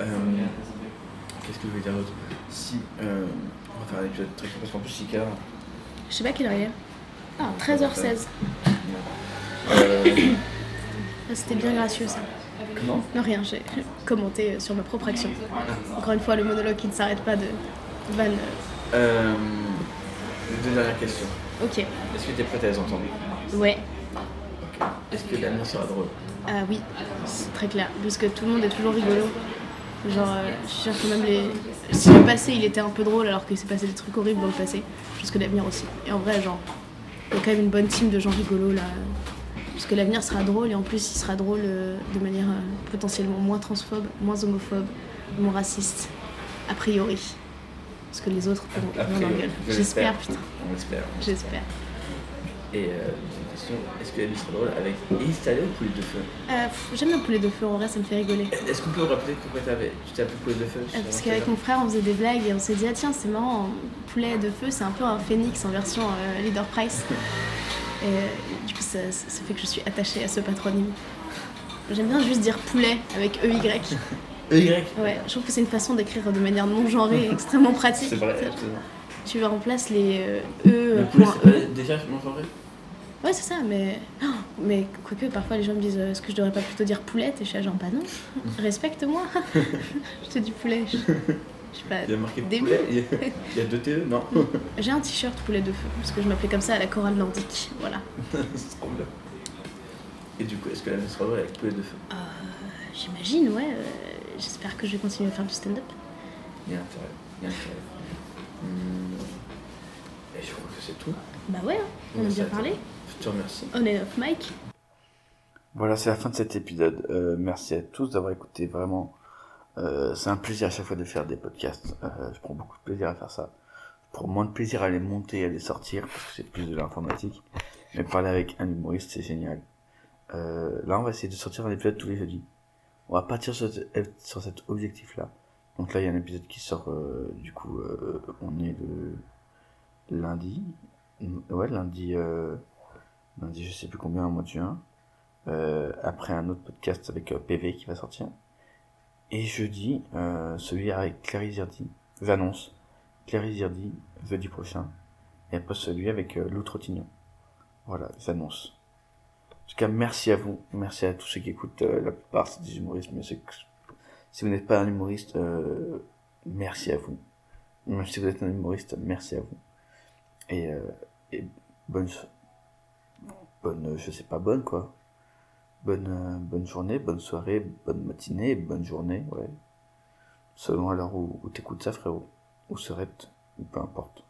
Euh, qu'est-ce que je voulais dire d'autre? Si... Euh, on va faire un épisode très court parce qu'en plus, Chica... Je sais pas quelle heure il est. Ah, treize heures seize. Euh... Ah, c'était bien gracieux, ça. Comment? Non, rien, j'ai commenté sur ma propre action. Encore une fois, le monologue qui ne s'arrête pas de van... Euh... Deux dernières questions. Ok. Est-ce que t'es prête à les entendre? Ouais. Okay. Est-ce que la mienne sera drôle? Ah euh, oui, c'est très clair. Parce que tout le monde est toujours rigolo. Genre, euh, je suis sûre que même les... Si le passé, il était un peu drôle alors qu'il s'est passé des trucs horribles dans le passé, je pense que l'avenir aussi. Et en vrai, genre, il y a quand même une bonne team de gens rigolos là. Parce que l'avenir sera drôle et en plus, il sera drôle euh, de manière euh, potentiellement moins transphobe, moins homophobe, moins raciste, a priori. Parce que les autres pourront prendre leur gueule. J'espère, putain. On l'espère. J'espère. Et euh, une question, est-ce que Elise sera drôle avec Elise Tallet ou Poulet de feu? euh, pff, J'aime le Poulet de feu, en vrai, ça me fait rigoler. Est-ce qu'on peut rappeler pourquoi tu t'appelles Poulet de feu? euh, Parce qu'avec mon frère, on faisait des blagues et on s'est dit, ah tiens, c'est marrant, Poulet de feu, c'est un peu un phénix en version euh, Leader Price. Et euh, du coup, ça, ça fait que je suis attachée à ce patronyme. J'aime bien juste dire Poulet avec E Y. E Y. Ouais, je trouve que c'est une façon d'écrire de manière non genrée extrêmement pratique. C'est vrai, absolument. Tu remplaces les euh, E point E. Déjà non genré. Ouais, c'est ça, mais oh, mais quoique parfois les gens me disent est-ce que je devrais pas plutôt dire poulette? Et je suis genre bah non, respecte-moi. Je te dis poulet. Je, je sais pas. Il y a marqué poulet. Il y a, il y a deux T E, non? J'ai un t-shirt poulet de feu parce que je m'appelais comme ça à la chorale nordique, voilà. C'est trop bien. Et du coup, est-ce que la sera vraie avec poulet de feu? euh, J'imagine, ouais. Euh... J'espère que je vais continuer à faire du stand-up. Il y a intérêt. Il y a intérêt. Mmh. Et je crois que c'est tout. Bah ouais, on Merci a bien parlé. Je te remercie. On est off mic. Voilà, c'est la fin de cet épisode. Euh, merci à tous d'avoir écouté, vraiment. Euh, c'est un plaisir à chaque fois de faire des podcasts. Euh, je prends beaucoup de plaisir à faire ça. Je prends moins de plaisir à les monter, à les sortir, parce que c'est plus de l'informatique. Mais parler avec un humoriste, c'est génial. Euh, là, on va essayer de sortir un épisode tous les jeudis. On va partir sur, sur cet objectif-là. Donc là, il y a un épisode qui sort, euh, du coup, euh, on est le lundi. Ouais, lundi, euh, lundi, je sais plus combien, au mois de juin. Euh, après un autre podcast avec euh, P V qui va sortir. Et jeudi, euh, celui avec Clary Zirdi, j'annonce, Clary Zirdi, jeudi prochain. Et après celui avec euh, Lou Trotignon. Voilà, j'annonce. En tout cas, merci à vous. Merci à tous ceux qui écoutent. Euh, la plupart, c'est des humoristes, mais c'est... si vous n'êtes pas un humoriste, euh, merci à vous. Même si vous êtes un humoriste, merci à vous. Et, euh, et bonne... Bonne, je sais pas, bonne quoi. Bonne, euh, bonne journée, bonne soirée, bonne matinée, bonne journée, ouais. Selon à l'heure où, où t'écoutes ça, frérot. Ou serette, ou peu importe.